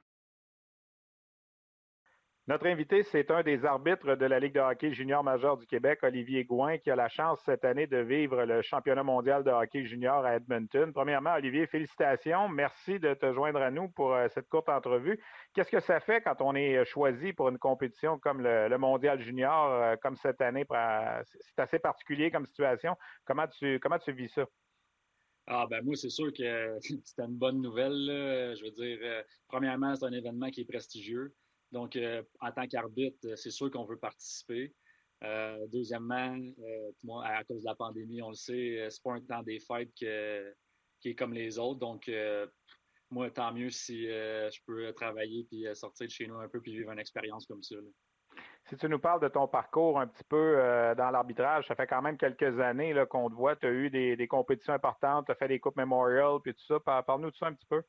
Notre invité, c'est un des arbitres de la Ligue de hockey junior majeure du Québec, Olivier Gouin, qui a la chance cette année de vivre le championnat mondial de hockey junior à Edmonton. Premièrement, Olivier, félicitations. Merci de te joindre à nous pour cette courte entrevue. Qu'est-ce que ça fait quand on est choisi pour une compétition comme le mondial junior, comme cette année? C'est assez particulier comme situation. Comment tu vis ça? Ah ben moi, c'est sûr que c'était une bonne nouvelle, là. Je veux dire, premièrement, c'est un événement qui est prestigieux. Donc, en tant qu'arbitre, c'est sûr qu'on veut participer. Deuxièmement, à cause de la pandémie, on le sait, c'est pas un temps des fêtes qui est comme les autres. Donc, moi, tant mieux si je peux travailler puis sortir de chez nous un peu puis vivre une expérience comme ça, là. Si tu nous parles de ton parcours un petit peu dans l'arbitrage, ça fait quand même quelques années là, qu'on te voit. Tu as eu des compétitions importantes, tu as fait des Coupes Memorial puis tout ça. Parle-nous de ça un petit peu.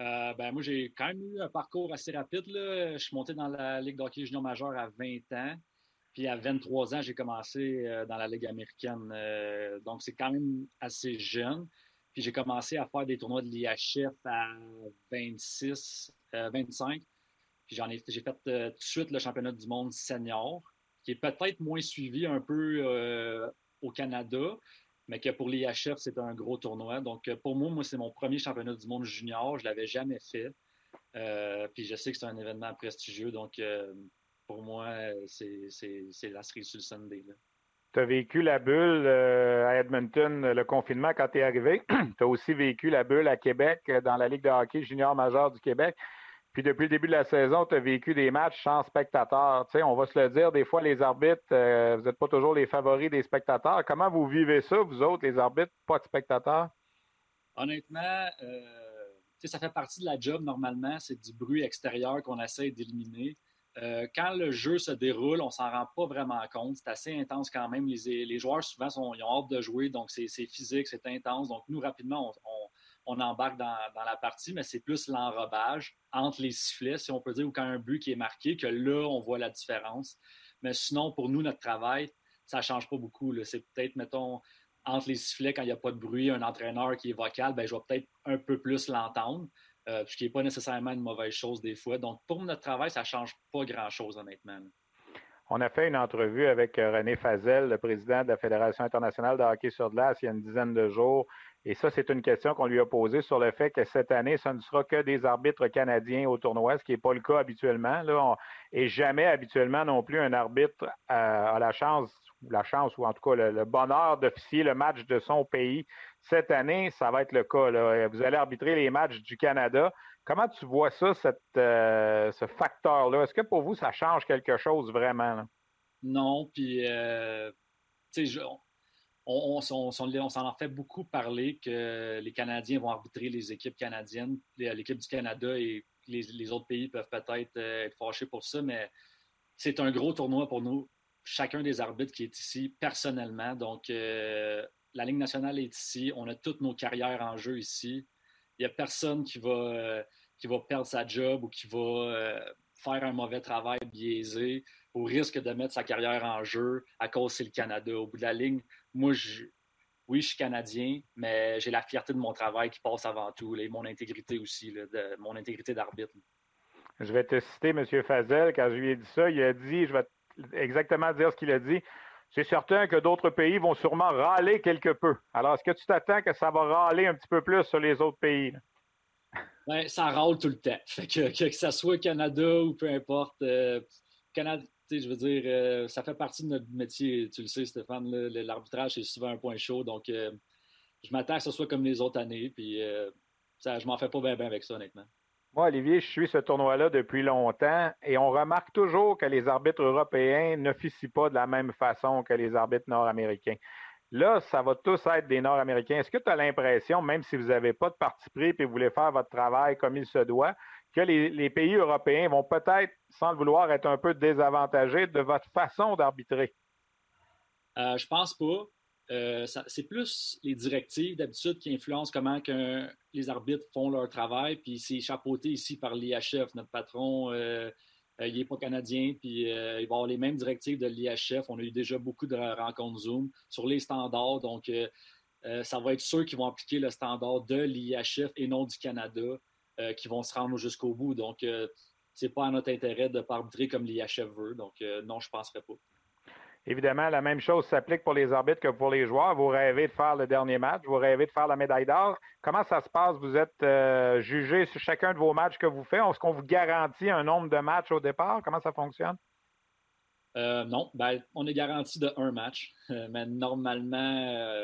Ben moi, j'ai quand même eu un parcours assez rapide, là. Je suis monté dans la Ligue d'hockey junior majeure à 20 ans. Puis à 23 ans, j'ai commencé dans la Ligue américaine. Donc, c'est quand même assez jeune. Puis j'ai commencé à faire des tournois de l'IHF à 26, 25. Puis j'ai fait tout de suite le championnat du monde senior, qui est peut-être moins suivi un peu au Canada, mais que pour l'IHF, c'est un gros tournoi. Donc, pour moi, c'est mon premier championnat du monde junior. Je ne l'avais jamais fait. Puis je sais que c'est un événement prestigieux. Donc, pour moi, c'est la cerise sur le Sunday. Tu as vécu la bulle à Edmonton, le confinement, quand tu es arrivé. Tu as aussi vécu la bulle à Québec, dans la Ligue de hockey junior majeure du Québec. Puis depuis le début de la saison, tu as vécu des matchs sans spectateurs. Tu sais, on va se le dire, des fois, les arbitres, vous n'êtes pas toujours les favoris des spectateurs. Comment vous vivez ça, vous autres, les arbitres, pas de spectateurs? Honnêtement, ça fait partie de la job, normalement. C'est du bruit extérieur qu'on essaie d'éliminer. Quand le jeu se déroule, on ne s'en rend pas vraiment compte. C'est assez intense quand même. Les joueurs, souvent, ils ont hâte de jouer. Donc, c'est physique, c'est intense. Donc, nous, rapidement, on embarque dans la partie, mais c'est plus l'enrobage entre les sifflets, si on peut dire, ou quand un but qui est marqué, que là, on voit la différence. Mais sinon, pour nous, notre travail, ça ne change pas beaucoup. Là. C'est peut-être, mettons, entre les sifflets, quand il n'y a pas de bruit, un entraîneur qui est vocal, bien, je vais peut-être un peu plus l'entendre. Ce qui n'est pas nécessairement une mauvaise chose des fois. Donc, pour notre travail, ça ne change pas grand-chose, honnêtement. On a fait une entrevue avec René Fasel, le président de la Fédération internationale de hockey sur glace, il y a une dizaine de jours. Et ça, c'est une question qu'on lui a posée sur le fait que cette année, ce ne sera que des arbitres canadiens au tournoi, ce qui n'est pas le cas habituellement. Là, et jamais habituellement non plus un arbitre a la chance ou en tout cas le bonheur d'officier le match de son pays. Cette année, ça va être le cas. Là. Vous allez arbitrer les matchs du Canada. Comment tu vois ça, ce facteur-là? Est-ce que pour vous, ça change quelque chose vraiment? Là? Non, puis on s'en fait beaucoup parler que les Canadiens vont arbitrer les équipes canadiennes, l'équipe du Canada et les autres pays peuvent peut-être être fâchés pour ça, mais c'est un gros tournoi pour nous. Chacun des arbitres qui est ici personnellement. Donc, la Ligue nationale est ici. On a toutes nos carrières en jeu ici. Il n'y a personne qui va perdre sa job ou qui va faire un mauvais travail biaisé au risque de mettre sa carrière en jeu à cause c'est le Canada. Au bout de la ligne, moi, je suis Canadien, mais j'ai la fierté de mon travail qui passe avant tout là, et mon intégrité aussi, là, mon intégrité d'arbitre. Je vais te citer, M. Fasel. Quand je lui ai dit ça, il a dit, je vais exactement dire ce qu'il a dit. C'est certain que d'autres pays vont sûrement râler quelque peu. Alors, est-ce que tu t'attends que ça va râler un petit peu plus sur les autres pays? Bien, ça râle tout le temps. Fait que ça soit Canada ou peu importe. Canada, je veux dire, ça fait partie de notre métier. Tu le sais, Stéphane, l'arbitrage, c'est souvent un point chaud. Donc, je m'attends que ce soit comme les autres années. Puis, je m'en fais pas bien, bien avec ça, honnêtement. Moi, Olivier, je suis ce tournoi-là depuis longtemps et on remarque toujours que les arbitres européens n'officient pas de la même façon que les arbitres nord-américains. Là, ça va tous être des nord-américains. Est-ce que tu as l'impression, même si vous n'avez pas de parti pris et que vous voulez faire votre travail comme il se doit, que les pays européens vont peut-être, sans le vouloir, être un peu désavantagés de votre façon d'arbitrer? Je pense pas. C'est plus les directives d'habitude qui influencent comment que les arbitres font leur travail, puis c'est chapeauté ici par l'IHF. Notre patron, il n'est pas canadien, puis il va avoir les mêmes directives de l'IHF. On a eu déjà beaucoup de rencontres Zoom sur les standards, donc ça va être ceux qui vont appliquer le standard de l'IHF et non du Canada qui vont se rendre jusqu'au bout. Donc, c'est pas à notre intérêt de arbitrer comme l'IHF veut, donc non, je ne penserais pas. Évidemment, la même chose s'applique pour les arbitres que pour les joueurs. Vous rêvez de faire le dernier match, vous rêvez de faire la médaille d'or. Comment ça se passe? Vous êtes jugé sur chacun de vos matchs que vous faites? Est-ce qu'on vous garantit un nombre de matchs au départ? Comment ça fonctionne? Non. Ben, on est garanti de un match. Mais normalement,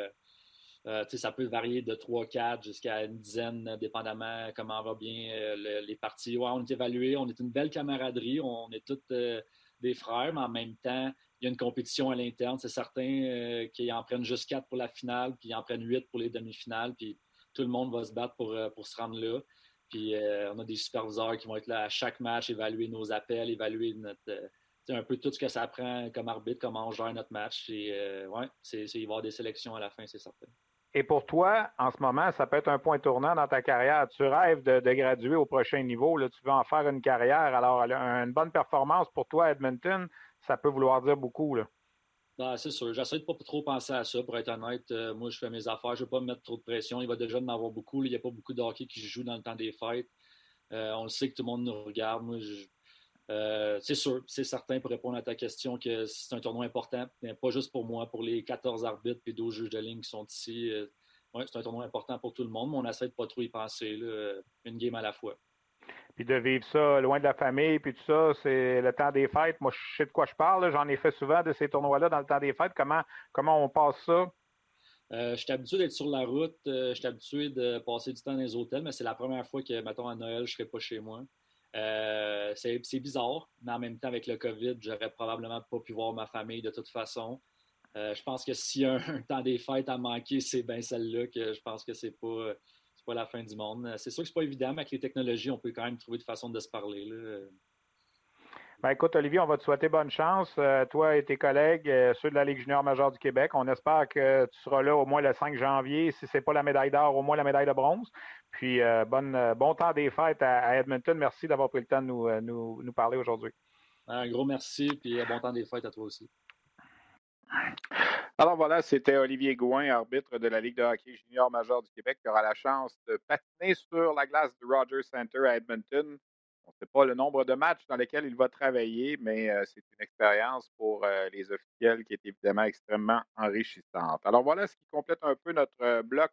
ça peut varier de 3-4 jusqu'à une dizaine, dépendamment comment va bien les parties. Ouais, on est évalué. On est une belle camaraderie. On est tous des frères, mais en même temps, il y a une compétition à l'interne. C'est certain qu'ils en prennent juste 4 pour la finale, puis ils en prennent 8 pour les demi-finales, puis tout le monde va se battre pour se rendre là. Puis on a des superviseurs qui vont être là à chaque match, évaluer nos appels, évaluer un peu tout ce que ça prend comme arbitre, comment on gère notre match. Et il va y avoir des sélections à la fin, c'est certain. Et pour toi, en ce moment, ça peut être un point tournant dans ta carrière. Tu rêves de graduer au prochain niveau. Là, tu veux en faire une carrière. Alors, une bonne performance pour toi à Edmonton, ça peut vouloir dire beaucoup, là. Non, c'est sûr. J'essaie de ne pas trop penser à ça, pour être honnête. Moi, je fais mes affaires. Je ne veux pas me mettre trop de pression. Il va déjà en avoir beaucoup. Là. Il n'y a pas beaucoup de hockey qui joue dans le temps des fêtes. On le sait que tout le monde nous regarde. Moi, c'est sûr, c'est certain, pour répondre à ta question, que c'est un tournoi important, mais pas juste pour moi, pour les 14 arbitres et 12 juges de ligne qui sont ici. Ouais, c'est un tournoi important pour tout le monde, mais on essaie de pas trop y penser, là, une game à la fois. Puis de vivre ça loin de la famille, puis tout ça, c'est le temps des fêtes. Moi, je sais de quoi je parle, là. J'en ai fait souvent de ces tournois-là dans le temps des fêtes. Comment on passe ça? Je suis habitué d'être sur la route, je suis habitué de passer du temps dans les hôtels, mais c'est la première fois que, mettons, à Noël, je serai pas chez moi. C'est bizarre, mais en même temps, avec le COVID, j'aurais probablement pas pu voir ma famille de toute façon. Je pense que s'il y a un temps des fêtes à manquer, c'est bien celle-là, que je pense que c'est pas la fin du monde. C'est sûr que c'est pas évident, mais avec les technologies, on peut quand même trouver une façon de se parler, là. Ben écoute, Olivier, on va te souhaiter bonne chance, toi et tes collègues, ceux de la Ligue junior majeure du Québec. On espère que tu seras là au moins le 5 janvier, si ce n'est pas la médaille d'or, au moins la médaille de bronze. Puis bon temps des fêtes à Edmonton. Merci d'avoir pris le temps de nous parler aujourd'hui. Un gros merci, puis bon temps des fêtes à toi aussi. Alors voilà, c'était Olivier Gouin, arbitre de la Ligue de hockey junior majeure du Québec, qui aura la chance de patiner sur la glace du Rogers Centre à Edmonton. On ne sait pas le nombre de matchs dans lesquels il va travailler, mais c'est une expérience pour les officiels qui est évidemment extrêmement enrichissante. Alors voilà ce qui complète un peu notre bloc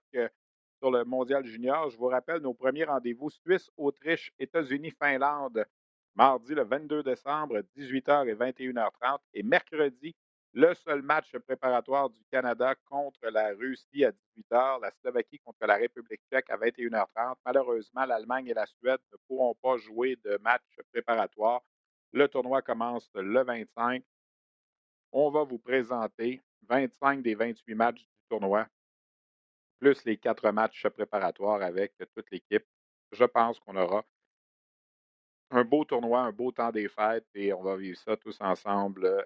sur le Mondial Junior. Je vous rappelle nos premiers rendez-vous Suisse, Autriche, États-Unis, Finlande, mardi le 22 décembre, 18h et 21h30, et mercredi, le seul match préparatoire du Canada contre la Russie à 18h, la Slovaquie contre la République tchèque à 21h30. Malheureusement, l'Allemagne et la Suède ne pourront pas jouer de match préparatoire. Le tournoi commence le 25. On va vous présenter 25 des 28 matchs du tournoi, plus les 4 matchs préparatoires avec toute l'équipe. Je pense qu'on aura un beau tournoi, un beau temps des fêtes, et on va vivre ça tous ensemble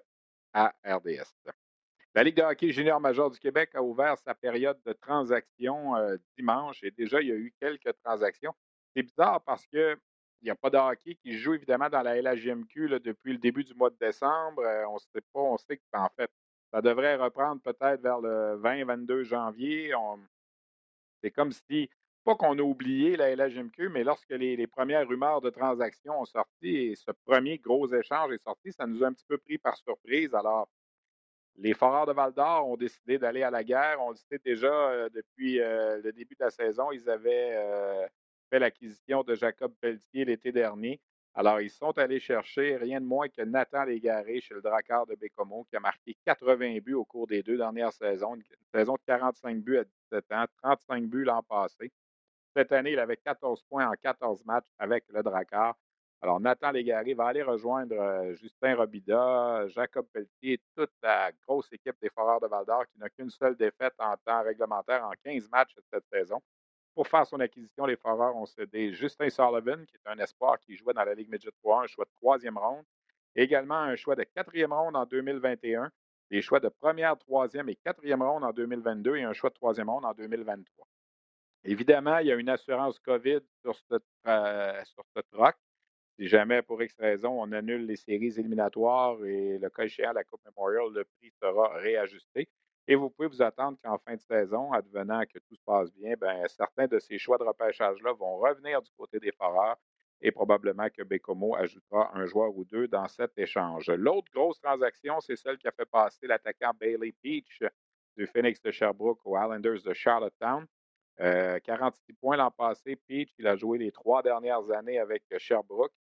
à RDS. La Ligue de hockey junior majeure du Québec a ouvert sa période de transactions dimanche, et déjà, il y a eu quelques transactions. C'est bizarre parce qu'il n'y a pas de hockey qui joue évidemment dans la LHJMQ là, depuis le début du mois de décembre. On sait qu'en fait, ça devrait reprendre peut-être vers le 20-22 janvier. C'est comme si, pas qu'on a oublié la LHJMQ, mais lorsque les premières rumeurs de transactions ont sorti et ce premier gros échange est sorti, ça nous a un petit peu pris par surprise. Alors, les Foreurs de Val-d'Or ont décidé d'aller à la guerre. On le sait déjà depuis le début de la saison, ils avaient fait l'acquisition de Jacob Pelletier l'été dernier. Alors, ils sont allés chercher rien de moins que Nathan Légaré chez le Drakkar de Baie-Comeau, qui a marqué 80 buts au cours des 2 dernières saisons. Une saison de 45 buts à 17 ans, 35 buts l'an passé. Cette année, il avait 14 points en 14 matchs avec le Drakkar. Alors, Nathan Légaré va aller rejoindre Justin Robida, Jacob Pelletier et toute la grosse équipe des Foreurs de Val-d'Or qui n'a qu'une seule défaite en temps réglementaire en 15 matchs cette saison. Pour faire son acquisition, les Foreurs ont cédé Justin Sullivan, qui est un espoir qui jouait dans la Ligue Midget 3, un choix de 3e ronde, et également un choix de 4e ronde en 2021, des choix de 1e, 3e et 4e ronde en 2022 et un choix de 3e ronde en 2023. Évidemment, il y a une assurance COVID sur ce troc. Si jamais, pour X raison, on annule les séries éliminatoires et le cas échéant, la Coupe Memorial, le prix sera réajusté. Et vous pouvez vous attendre qu'en fin de saison, advenant que tout se passe bien, certains de ces choix de repêchage-là vont revenir du côté des Foreurs et probablement que Baie-Comeau ajoutera un joueur ou deux dans cet échange. L'autre grosse transaction, c'est celle qui a fait passer l'attaquant Bailey Peach du Phoenix de Sherbrooke aux Islanders de Charlottetown. 46 points l'an passé. Peach, il a joué les 3 dernières années avec Sherbrooke.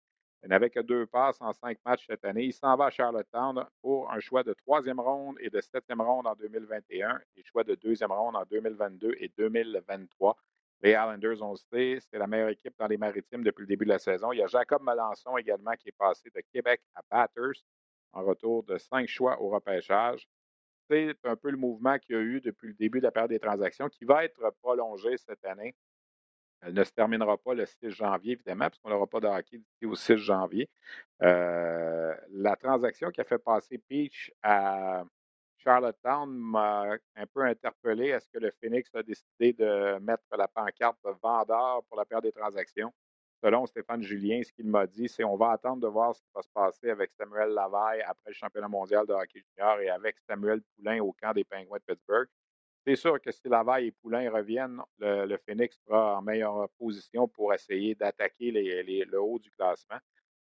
Il n'avait que 2 passes en 5 matchs cette année. Il s'en va à Charlottetown pour un choix de 3e ronde et de 7e ronde en 2021, et choix de 2e ronde en 2022 et 2023. Les Islanders, on le sait, c'est la meilleure équipe dans les Maritimes depuis le début de la saison. Il y a Jacob Melançon également qui est passé de Québec à Bathurst en retour de 5 choix au repêchage. C'est un peu le mouvement qu'il y a eu depuis le début de la période des transactions qui va être prolongé cette année. Elle ne se terminera pas le 6 janvier, évidemment, puisqu'on n'aura pas de hockey d'ici au 6 janvier. La transaction qui a fait passer Peach à Charlottetown m'a un peu interpellé. Est-ce que le Phoenix a décidé de mettre la pancarte de vendeur pour la perte des transactions? Selon Stéphane Julien, ce qu'il m'a dit, c'est qu'on va attendre de voir ce qui va se passer avec Samuel Lavaille après le championnat mondial de hockey junior et avec Samuel Poulain au camp des Penguins de Pittsburgh. C'est sûr que si Lavaille et Poulain reviennent, le Phoenix sera en meilleure position pour essayer d'attaquer le haut du classement.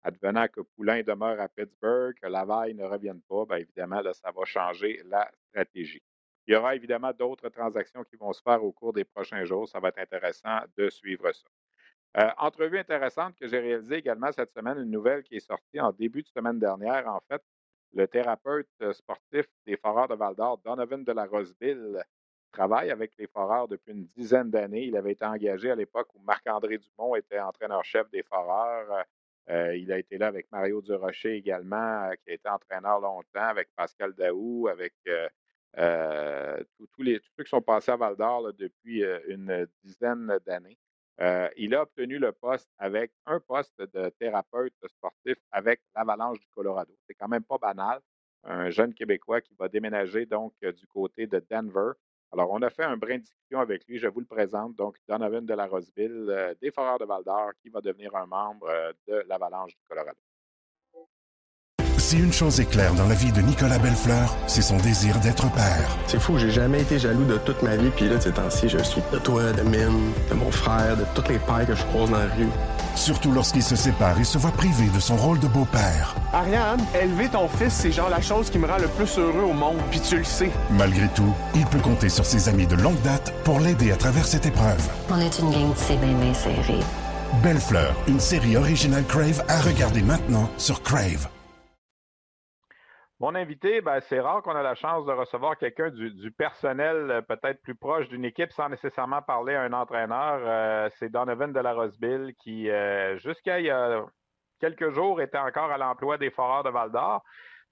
Advenant que Poulain demeure à Pittsburgh, que Lavaille ne revienne pas, bien évidemment, là, ça va changer la stratégie. Il y aura évidemment d'autres transactions qui vont se faire au cours des prochains jours. Ça va être intéressant de suivre ça. Entrevue intéressante que j'ai réalisée également cette semaine, une nouvelle qui est sortie en début de semaine dernière. En fait, le thérapeute sportif des Foreurs de Val-d'Or, Donovan de la Roseville, travaille avec les Foreurs depuis une dizaine d'années. Il avait été engagé à l'époque où Marc-André Dumont était entraîneur-chef des Foreurs. Il a été là avec Mario Durocher également, qui a été entraîneur longtemps, avec Pascal Daou, avec tous ceux qui sont passés à Val-d'Or là, depuis une dizaine d'années. Il a obtenu le poste avec un poste de thérapeute sportif avec l'Avalanche du Colorado. C'est quand même pas banal. Un jeune Québécois qui va déménager donc du côté de Denver. Alors, on a fait un brin de discussion avec lui. Je vous le présente. Donc, Donovan de la Roseville, des Foreurs de Val-d'Or, qui va devenir un membre de l'Avalanche du Colorado. Si une chose est claire dans la vie de Nicolas Bellefleur, c'est son désir d'être père. C'est fou, j'ai jamais été jaloux de toute ma vie. Puis là, de ces temps-ci, je suis de toi, de Mine, de mon frère, de tous les pères que je croise dans la rue. Surtout lorsqu'il se sépare et se voit privé de son rôle de beau-père. Ariane, élever ton fils, c'est genre la chose qui me rend le plus heureux au monde, puis tu le sais. Malgré tout, il peut compter sur ses amis de longue date pour l'aider à travers cette épreuve. On est une gang de ses bien serrés. Bellefleur, une série originale Crave à regarder maintenant sur Crave. Mon invité, c'est rare qu'on a la chance de recevoir quelqu'un du personnel peut-être plus proche d'une équipe sans nécessairement parler à un entraîneur. C'est Donovan de la Roseville qui, jusqu'à il y a quelques jours, était encore à l'emploi des Foreurs de Val-d'Or.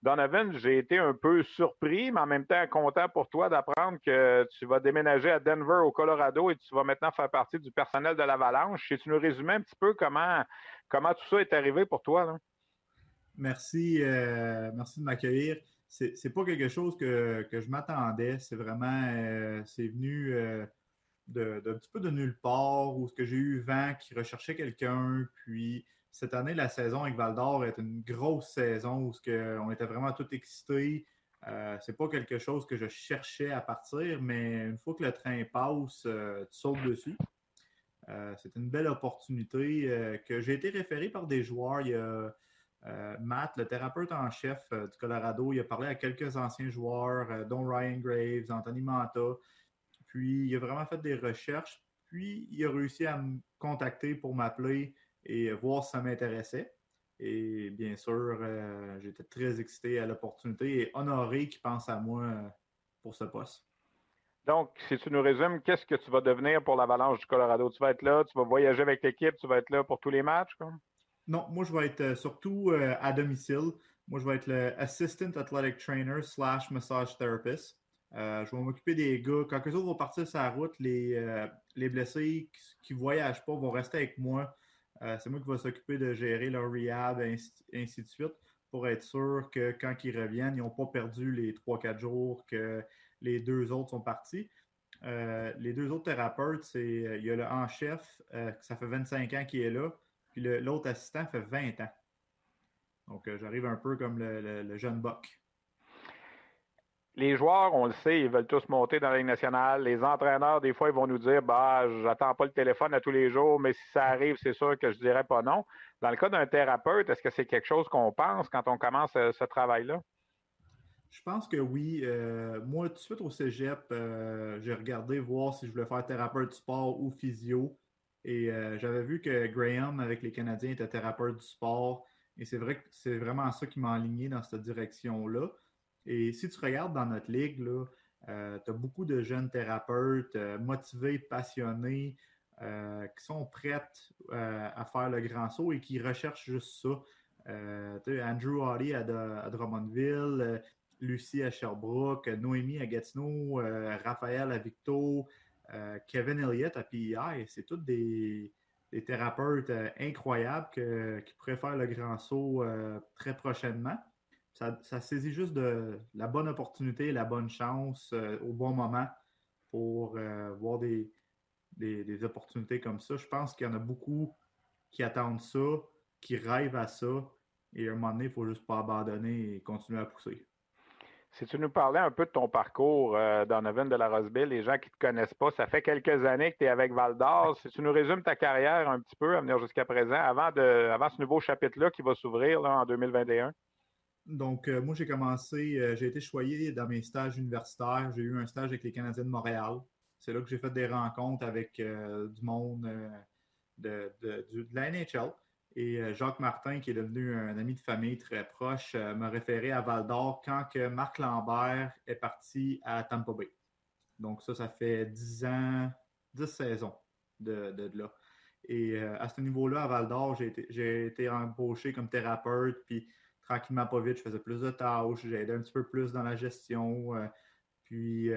Donovan, j'ai été un peu surpris, mais en même temps content pour toi d'apprendre que tu vas déménager à Denver, au Colorado, et tu vas maintenant faire partie du personnel de l'Avalanche. Si tu nous résumer un petit peu comment tout ça est arrivé pour toi, là? Merci de m'accueillir. C'est pas quelque chose que je m'attendais. C'est vraiment, c'est venu d'un petit peu de nulle part, où j'ai eu vent qui recherchait quelqu'un. Puis cette année, la saison avec Val-d'Or est une grosse saison où on était vraiment tout excités. C'est pas quelque chose que je cherchais à partir, mais une fois que le train passe, tu sautes dessus. C'est une belle opportunité que j'ai été référé par des joueurs. Il y a Matt, le thérapeute en chef du Colorado, il a parlé à quelques anciens joueurs, dont Ryan Graves, Anthony Manta. Puis, il a vraiment fait des recherches. Puis, il a réussi à me contacter pour m'appeler et voir si ça m'intéressait. Et bien sûr, j'étais très excité à l'opportunité et honoré qu'il pense à moi pour ce poste. Donc, si tu nous résumes, qu'est-ce que tu vas devenir pour l'Avalanche du Colorado? Tu vas être là, tu vas voyager avec l'équipe, tu vas être là pour tous les matchs, quoi? Non, moi, je vais être surtout à domicile. Moi, je vais être le Assistant Athletic Trainer / Massage Therapist. Je vais m'occuper des gars. Quand eux autres vont partir sur la route, les blessés qui ne voyagent pas vont rester avec moi. C'est moi qui vais s'occuper de gérer leur rehab et ainsi de suite pour être sûr que quand ils reviennent, ils n'ont pas perdu les 3-4 jours que les deux autres sont partis. Les deux autres thérapeutes, il y a le en chef, ça fait 25 ans qu'il est là. Puis l'autre assistant fait 20 ans. Donc, j'arrive un peu comme le jeune Buck. Les joueurs, on le sait, ils veulent tous monter dans la Ligue nationale. Les entraîneurs, des fois, ils vont nous dire « j'attends pas le téléphone à tous les jours, mais si ça arrive, c'est sûr que je dirais pas non ». Dans le cas d'un thérapeute, est-ce que c'est quelque chose qu'on pense quand on commence ce travail-là? Je pense que oui. Moi, tout de suite au cégep, j'ai regardé voir si je voulais faire thérapeute sport ou physio. Et j'avais vu que Graham, avec les Canadiens, était thérapeute du sport. Et c'est vrai que c'est vraiment ça qui m'a aligné dans cette direction-là. Et si tu regardes dans notre ligue, tu as beaucoup de jeunes thérapeutes motivés, passionnés, qui sont prêts à faire le grand saut et qui recherchent juste ça. Andrew Hawley à Drummondville, Lucie à Sherbrooke, Noémie à Gatineau, Raphaël à Victo, Kevin Elliott à PEI, c'est tous des thérapeutes incroyables qui pourraient faire le grand saut très prochainement. Ça saisit juste de la bonne opportunité, la bonne chance au bon moment pour voir des opportunités comme ça. Je pense qu'il y en a beaucoup qui attendent ça, qui rêvent à ça. Et à un moment donné, il ne faut juste pas abandonner et continuer à pousser. Si tu nous parlais un peu de ton parcours, Donovan de la Roseville, les gens qui ne te connaissent pas, ça fait quelques années que tu es avec Val-d'Or. Si tu nous résumes ta carrière un petit peu à venir jusqu'à présent, avant ce nouveau chapitre-là qui va s'ouvrir là, en 2021. Donc, moi, j'ai commencé, j'ai été choyé dans mes stages universitaires. J'ai eu un stage avec les Canadiens de Montréal. C'est là que j'ai fait des rencontres avec du monde de la NHL. Et Jacques Martin, qui est devenu un ami de famille très proche, m'a référé à Val-d'Or quand que Marc Lambert est parti à Tampa Bay. Donc ça fait 10 saisons de là. Et à ce niveau-là, à Val-d'Or, j'ai été embauché comme thérapeute, puis tranquillement pas vite, je faisais plus de tâches, j'ai aidé un petit peu plus dans la gestion. Puis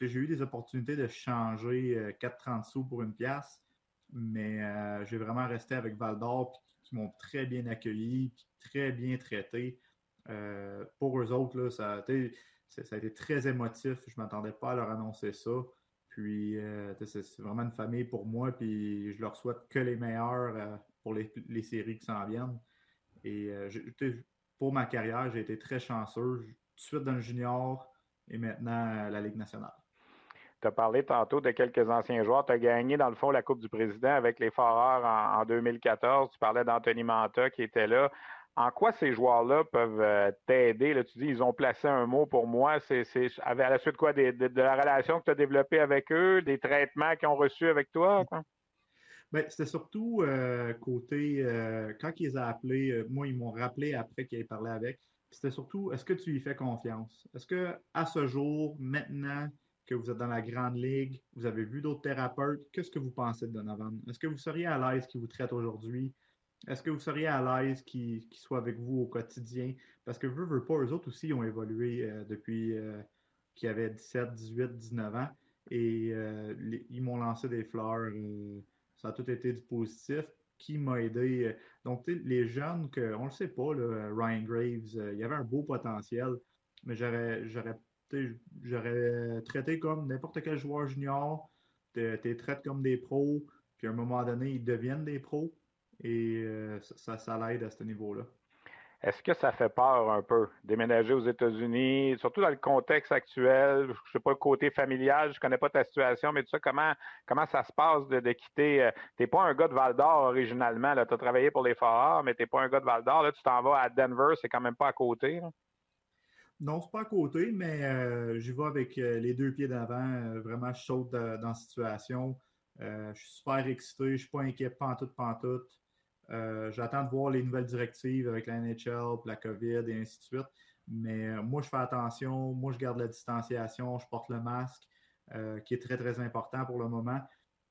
j'ai eu des opportunités de changer 4,30 sous pour une pièce, mais j'ai vraiment resté avec Val-d'Or, qui m'ont très bien accueilli, très bien traité. Pour eux autres, là, ça a été très émotif. Je ne m'attendais pas à leur annoncer ça. Puis, c'est vraiment une famille pour moi. Puis, je leur souhaite que les meilleurs pour les séries qui s'en viennent. Et pour ma carrière, j'ai été très chanceux. Tout de suite dans le junior et maintenant la Ligue nationale. Tu as parlé tantôt de quelques anciens joueurs. Tu as gagné, dans le fond, la Coupe du Président avec les Foreurs en 2014. Tu parlais d'Anthony Manta qui était là. En quoi ces joueurs-là peuvent t'aider? Là, tu dis, ils ont placé un mot pour moi. C'est à la suite quoi, de la relation que tu as développée avec eux, des traitements qu'ils ont reçus avec toi? Quoi? Bien, c'était surtout côté, quand ils les ont appelés, moi, ils m'ont rappelé après qu'ils aient parlé avec. Puis c'était surtout, est-ce que tu lui fais confiance? Est-ce qu'à ce jour, maintenant, que vous êtes dans la grande ligue, vous avez vu d'autres thérapeutes, qu'est-ce que vous pensez de Donovan? Est-ce que vous seriez à l'aise qu'il vous traite aujourd'hui? Est-ce que vous seriez à l'aise qu'il soit avec vous au quotidien? Parce que veux pas, eux autres aussi ont évolué depuis qu'ils avaient 17, 18, 19 ans et ils m'ont lancé des fleurs. Ça a tout été du positif. Qui m'a aidé? Donc, les jeunes, on le sait pas, là, Ryan Graves, il y avait un beau potentiel, mais j'aurais traité comme n'importe quel joueur junior, tu traites comme des pros, puis à un moment donné, ils deviennent des pros, et ça l'aide à ce niveau-là. Est-ce que ça fait peur un peu, déménager aux États-Unis, surtout dans le contexte actuel, je ne sais pas le côté familial, je ne connais pas ta situation, mais tu sais comment ça se passe de quitter, tu n'es pas un gars de Val-d'Or originalement, tu as travaillé pour les Foreurs, mais tu n'es pas un gars de Val-d'Or, là, tu t'en vas à Denver, c'est quand même pas à côté, là. Non, c'est pas à côté, mais j'y vais avec les deux pieds d'avant. Vraiment, je saute dans la situation. Je suis super excité. Je ne suis pas inquiet, pantoute. J'attends de voir les nouvelles directives avec la NHL, la COVID et ainsi de suite. Mais moi, je fais attention. Moi, je garde la distanciation. Je porte le masque, qui est très, très important pour le moment.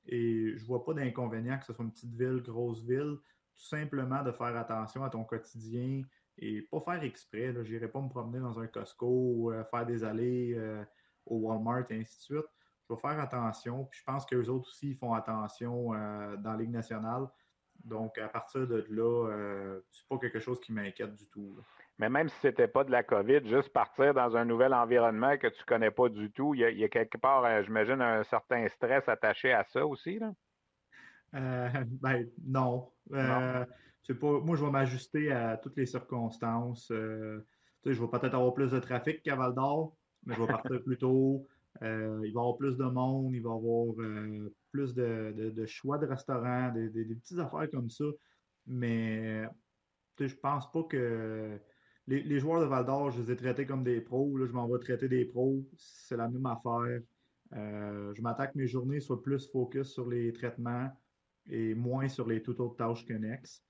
Et je ne vois pas d'inconvénient que ce soit une petite ville, grosse ville. Tout simplement de faire attention à ton quotidien. Et pas faire exprès, je n'irai pas me promener dans un Costco ou faire des allées au Walmart et ainsi de suite. Je vais faire attention. Puis je pense qu'eux autres aussi ils font attention dans la Ligue nationale. Donc, à partir de là, c'est pas quelque chose qui m'inquiète du tout, là. Mais même si ce n'était pas de la COVID, juste partir dans un nouvel environnement que tu ne connais pas du tout, il y a quelque part, j'imagine, un certain stress attaché à ça aussi, là? Non. Non. C'est pas, moi, je vais m'ajuster à toutes les circonstances. Je vais peut-être avoir plus de trafic qu'à Val-d'Or, mais je vais partir plus tôt. Il va y avoir plus de monde, il va y avoir plus de choix de restaurants, des petites affaires comme ça. Mais je pense pas que... Les joueurs de Val-d'Or, je les ai traités comme des pros. Là, je m'en vais traiter des pros. C'est la même affaire. Je m'attends que mes journées soient plus focus sur les traitements et moins sur les toutes autres tâches connexes.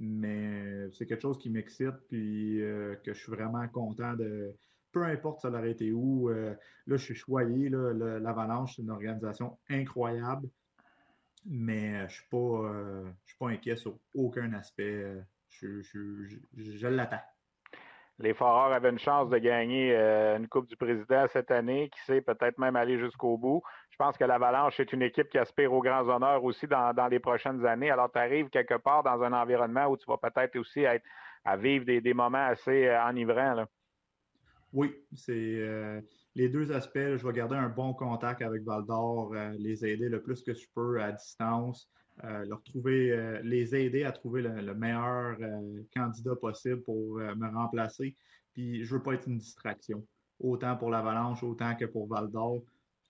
Mais c'est quelque chose qui m'excite puis que je suis vraiment content de... Peu importe ça aurait été où, là, je suis choyé. L'Avalanche, c'est une organisation incroyable, mais je suis pas inquiet sur aucun aspect. Je l'attends. Les Foreurs avaient une chance de gagner une Coupe du Président cette année, qui sait peut-être même aller jusqu'au bout. Je pense que l'Avalanche est une équipe qui aspire aux grands honneurs aussi dans les prochaines années. Alors, tu arrives quelque part dans un environnement où tu vas peut-être aussi être à vivre des moments assez enivrants, là. Oui, c'est les deux aspects. Là, je vais garder un bon contact avec Val-d'Or, les aider le plus que je peux à distance, les aider à trouver le meilleur candidat possible pour me remplacer. Puis je ne veux pas être une distraction, autant pour l'Avalanche, autant que pour Val-d'Or.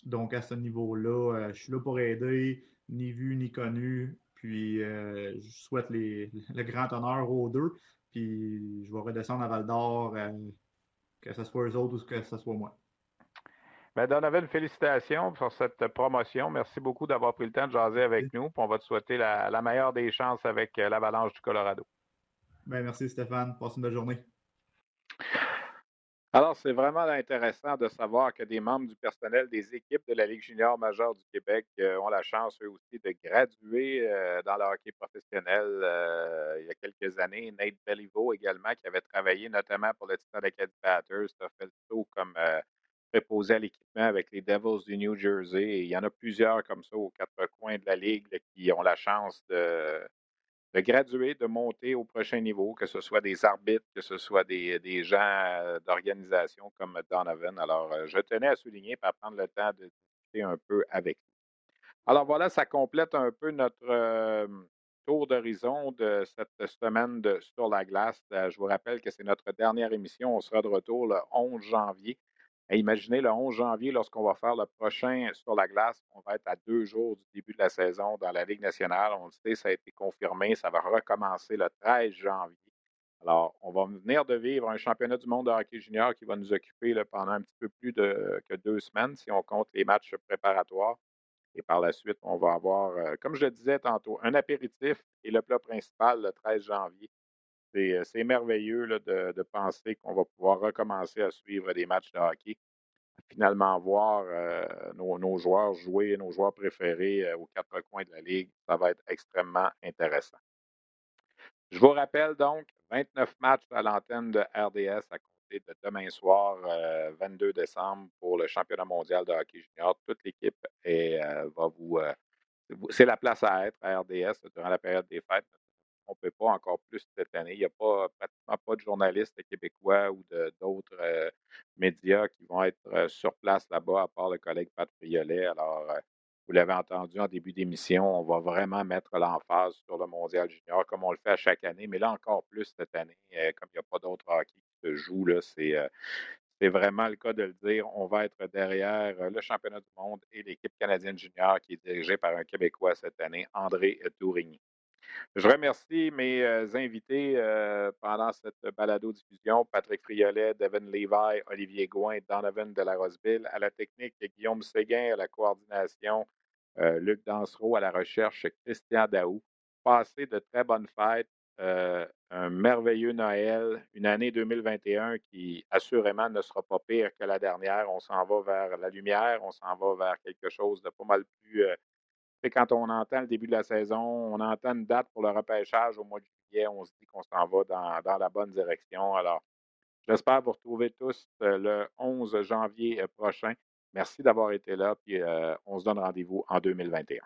Donc à ce niveau-là, je suis là pour aider, ni vu ni connu. Puis je souhaite le grand honneur aux deux. Puis je vais redescendre à Val-d'Or. Que ce soit eux autres ou que ce soit moi. Bien, Donovan, félicitations pour cette promotion. Merci beaucoup d'avoir pris le temps de jaser avec nous. On va te souhaiter la meilleure des chances avec l'Avalanche du Colorado. Bien, merci Stéphane. Passe une belle journée. Alors, c'est vraiment intéressant de savoir que des membres du personnel des équipes de la Ligue junior majeure du Québec ont la chance, eux aussi, de graduer dans le hockey professionnel il y a quelques années. Nate Belliveau également, qui avait travaillé notamment pour le Titan Acadie Batters, a fait le saut comme préposé à l'équipement avec les Devils du New Jersey. Et il y en a plusieurs comme ça aux quatre coins de la Ligue là, qui ont la chance de graduer, de monter au prochain niveau, que ce soit des arbitres, que ce soit des gens d'organisation comme Donovan. Alors, je tenais à souligner et à prendre le temps de discuter un peu avec lui. Alors voilà, ça complète un peu notre tour d'horizon de cette semaine de Sur la glace. Je vous rappelle que c'est notre dernière émission. On sera de retour le 11 janvier. Et imaginez, le 11 janvier, lorsqu'on va faire le prochain Sur la glace, on va être à 2 jours du début de la saison dans la Ligue nationale. On le sait, ça a été confirmé. Ça va recommencer le 13 janvier. Alors, on va venir de vivre un championnat du monde de hockey junior qui va nous occuper là, pendant un petit peu plus que 2 semaines, si on compte les matchs préparatoires. Et par la suite, on va avoir, comme je le disais tantôt, un apéritif et le plat principal le 13 janvier. C'est merveilleux là, de penser qu'on va pouvoir recommencer à suivre des matchs de hockey, finalement voir nos joueurs jouer, nos joueurs préférés aux quatre coins de la Ligue. Ça va être extrêmement intéressant. Je vous rappelle donc 29 matchs à l'antenne de RDS à compter de demain soir, 22 décembre, pour le championnat mondial de hockey junior. Toute l'équipe va vous... c'est la place à être à RDS durant la période des fêtes. On ne peut pas encore plus cette année. Il n'y a pratiquement pas de journalistes québécois ou d'autres médias qui vont être sur place là-bas, à part le collègue Pat Friolet. Alors, vous l'avez entendu en début d'émission, on va vraiment mettre l'emphase sur le mondial junior, comme on le fait à chaque année, mais là encore plus cette année, comme il n'y a pas d'autres hockey qui se jouent, là, c'est vraiment le cas de le dire. On va être derrière le championnat du monde et l'équipe canadienne junior qui est dirigée par un Québécois cette année, André Tourigny. Je remercie mes invités pendant cette balado-diffusion, Patrick Friolet, Devin Levi, Olivier Gouin, Donovan de la Roseville, à la technique Guillaume Séguin, à la coordination Luc Dansereau, à la recherche Christian Daou. Passez de très bonnes fêtes, un merveilleux Noël, une année 2021 qui assurément ne sera pas pire que la dernière. On s'en va vers la lumière, on s'en va vers quelque chose de pas mal plus... Quand on entend le début de la saison, on entend une date pour le repêchage au mois de juillet, on se dit qu'on s'en va dans la bonne direction. Alors, j'espère vous retrouver tous le 11 janvier prochain. Merci d'avoir été là, puis on se donne rendez-vous en 2021.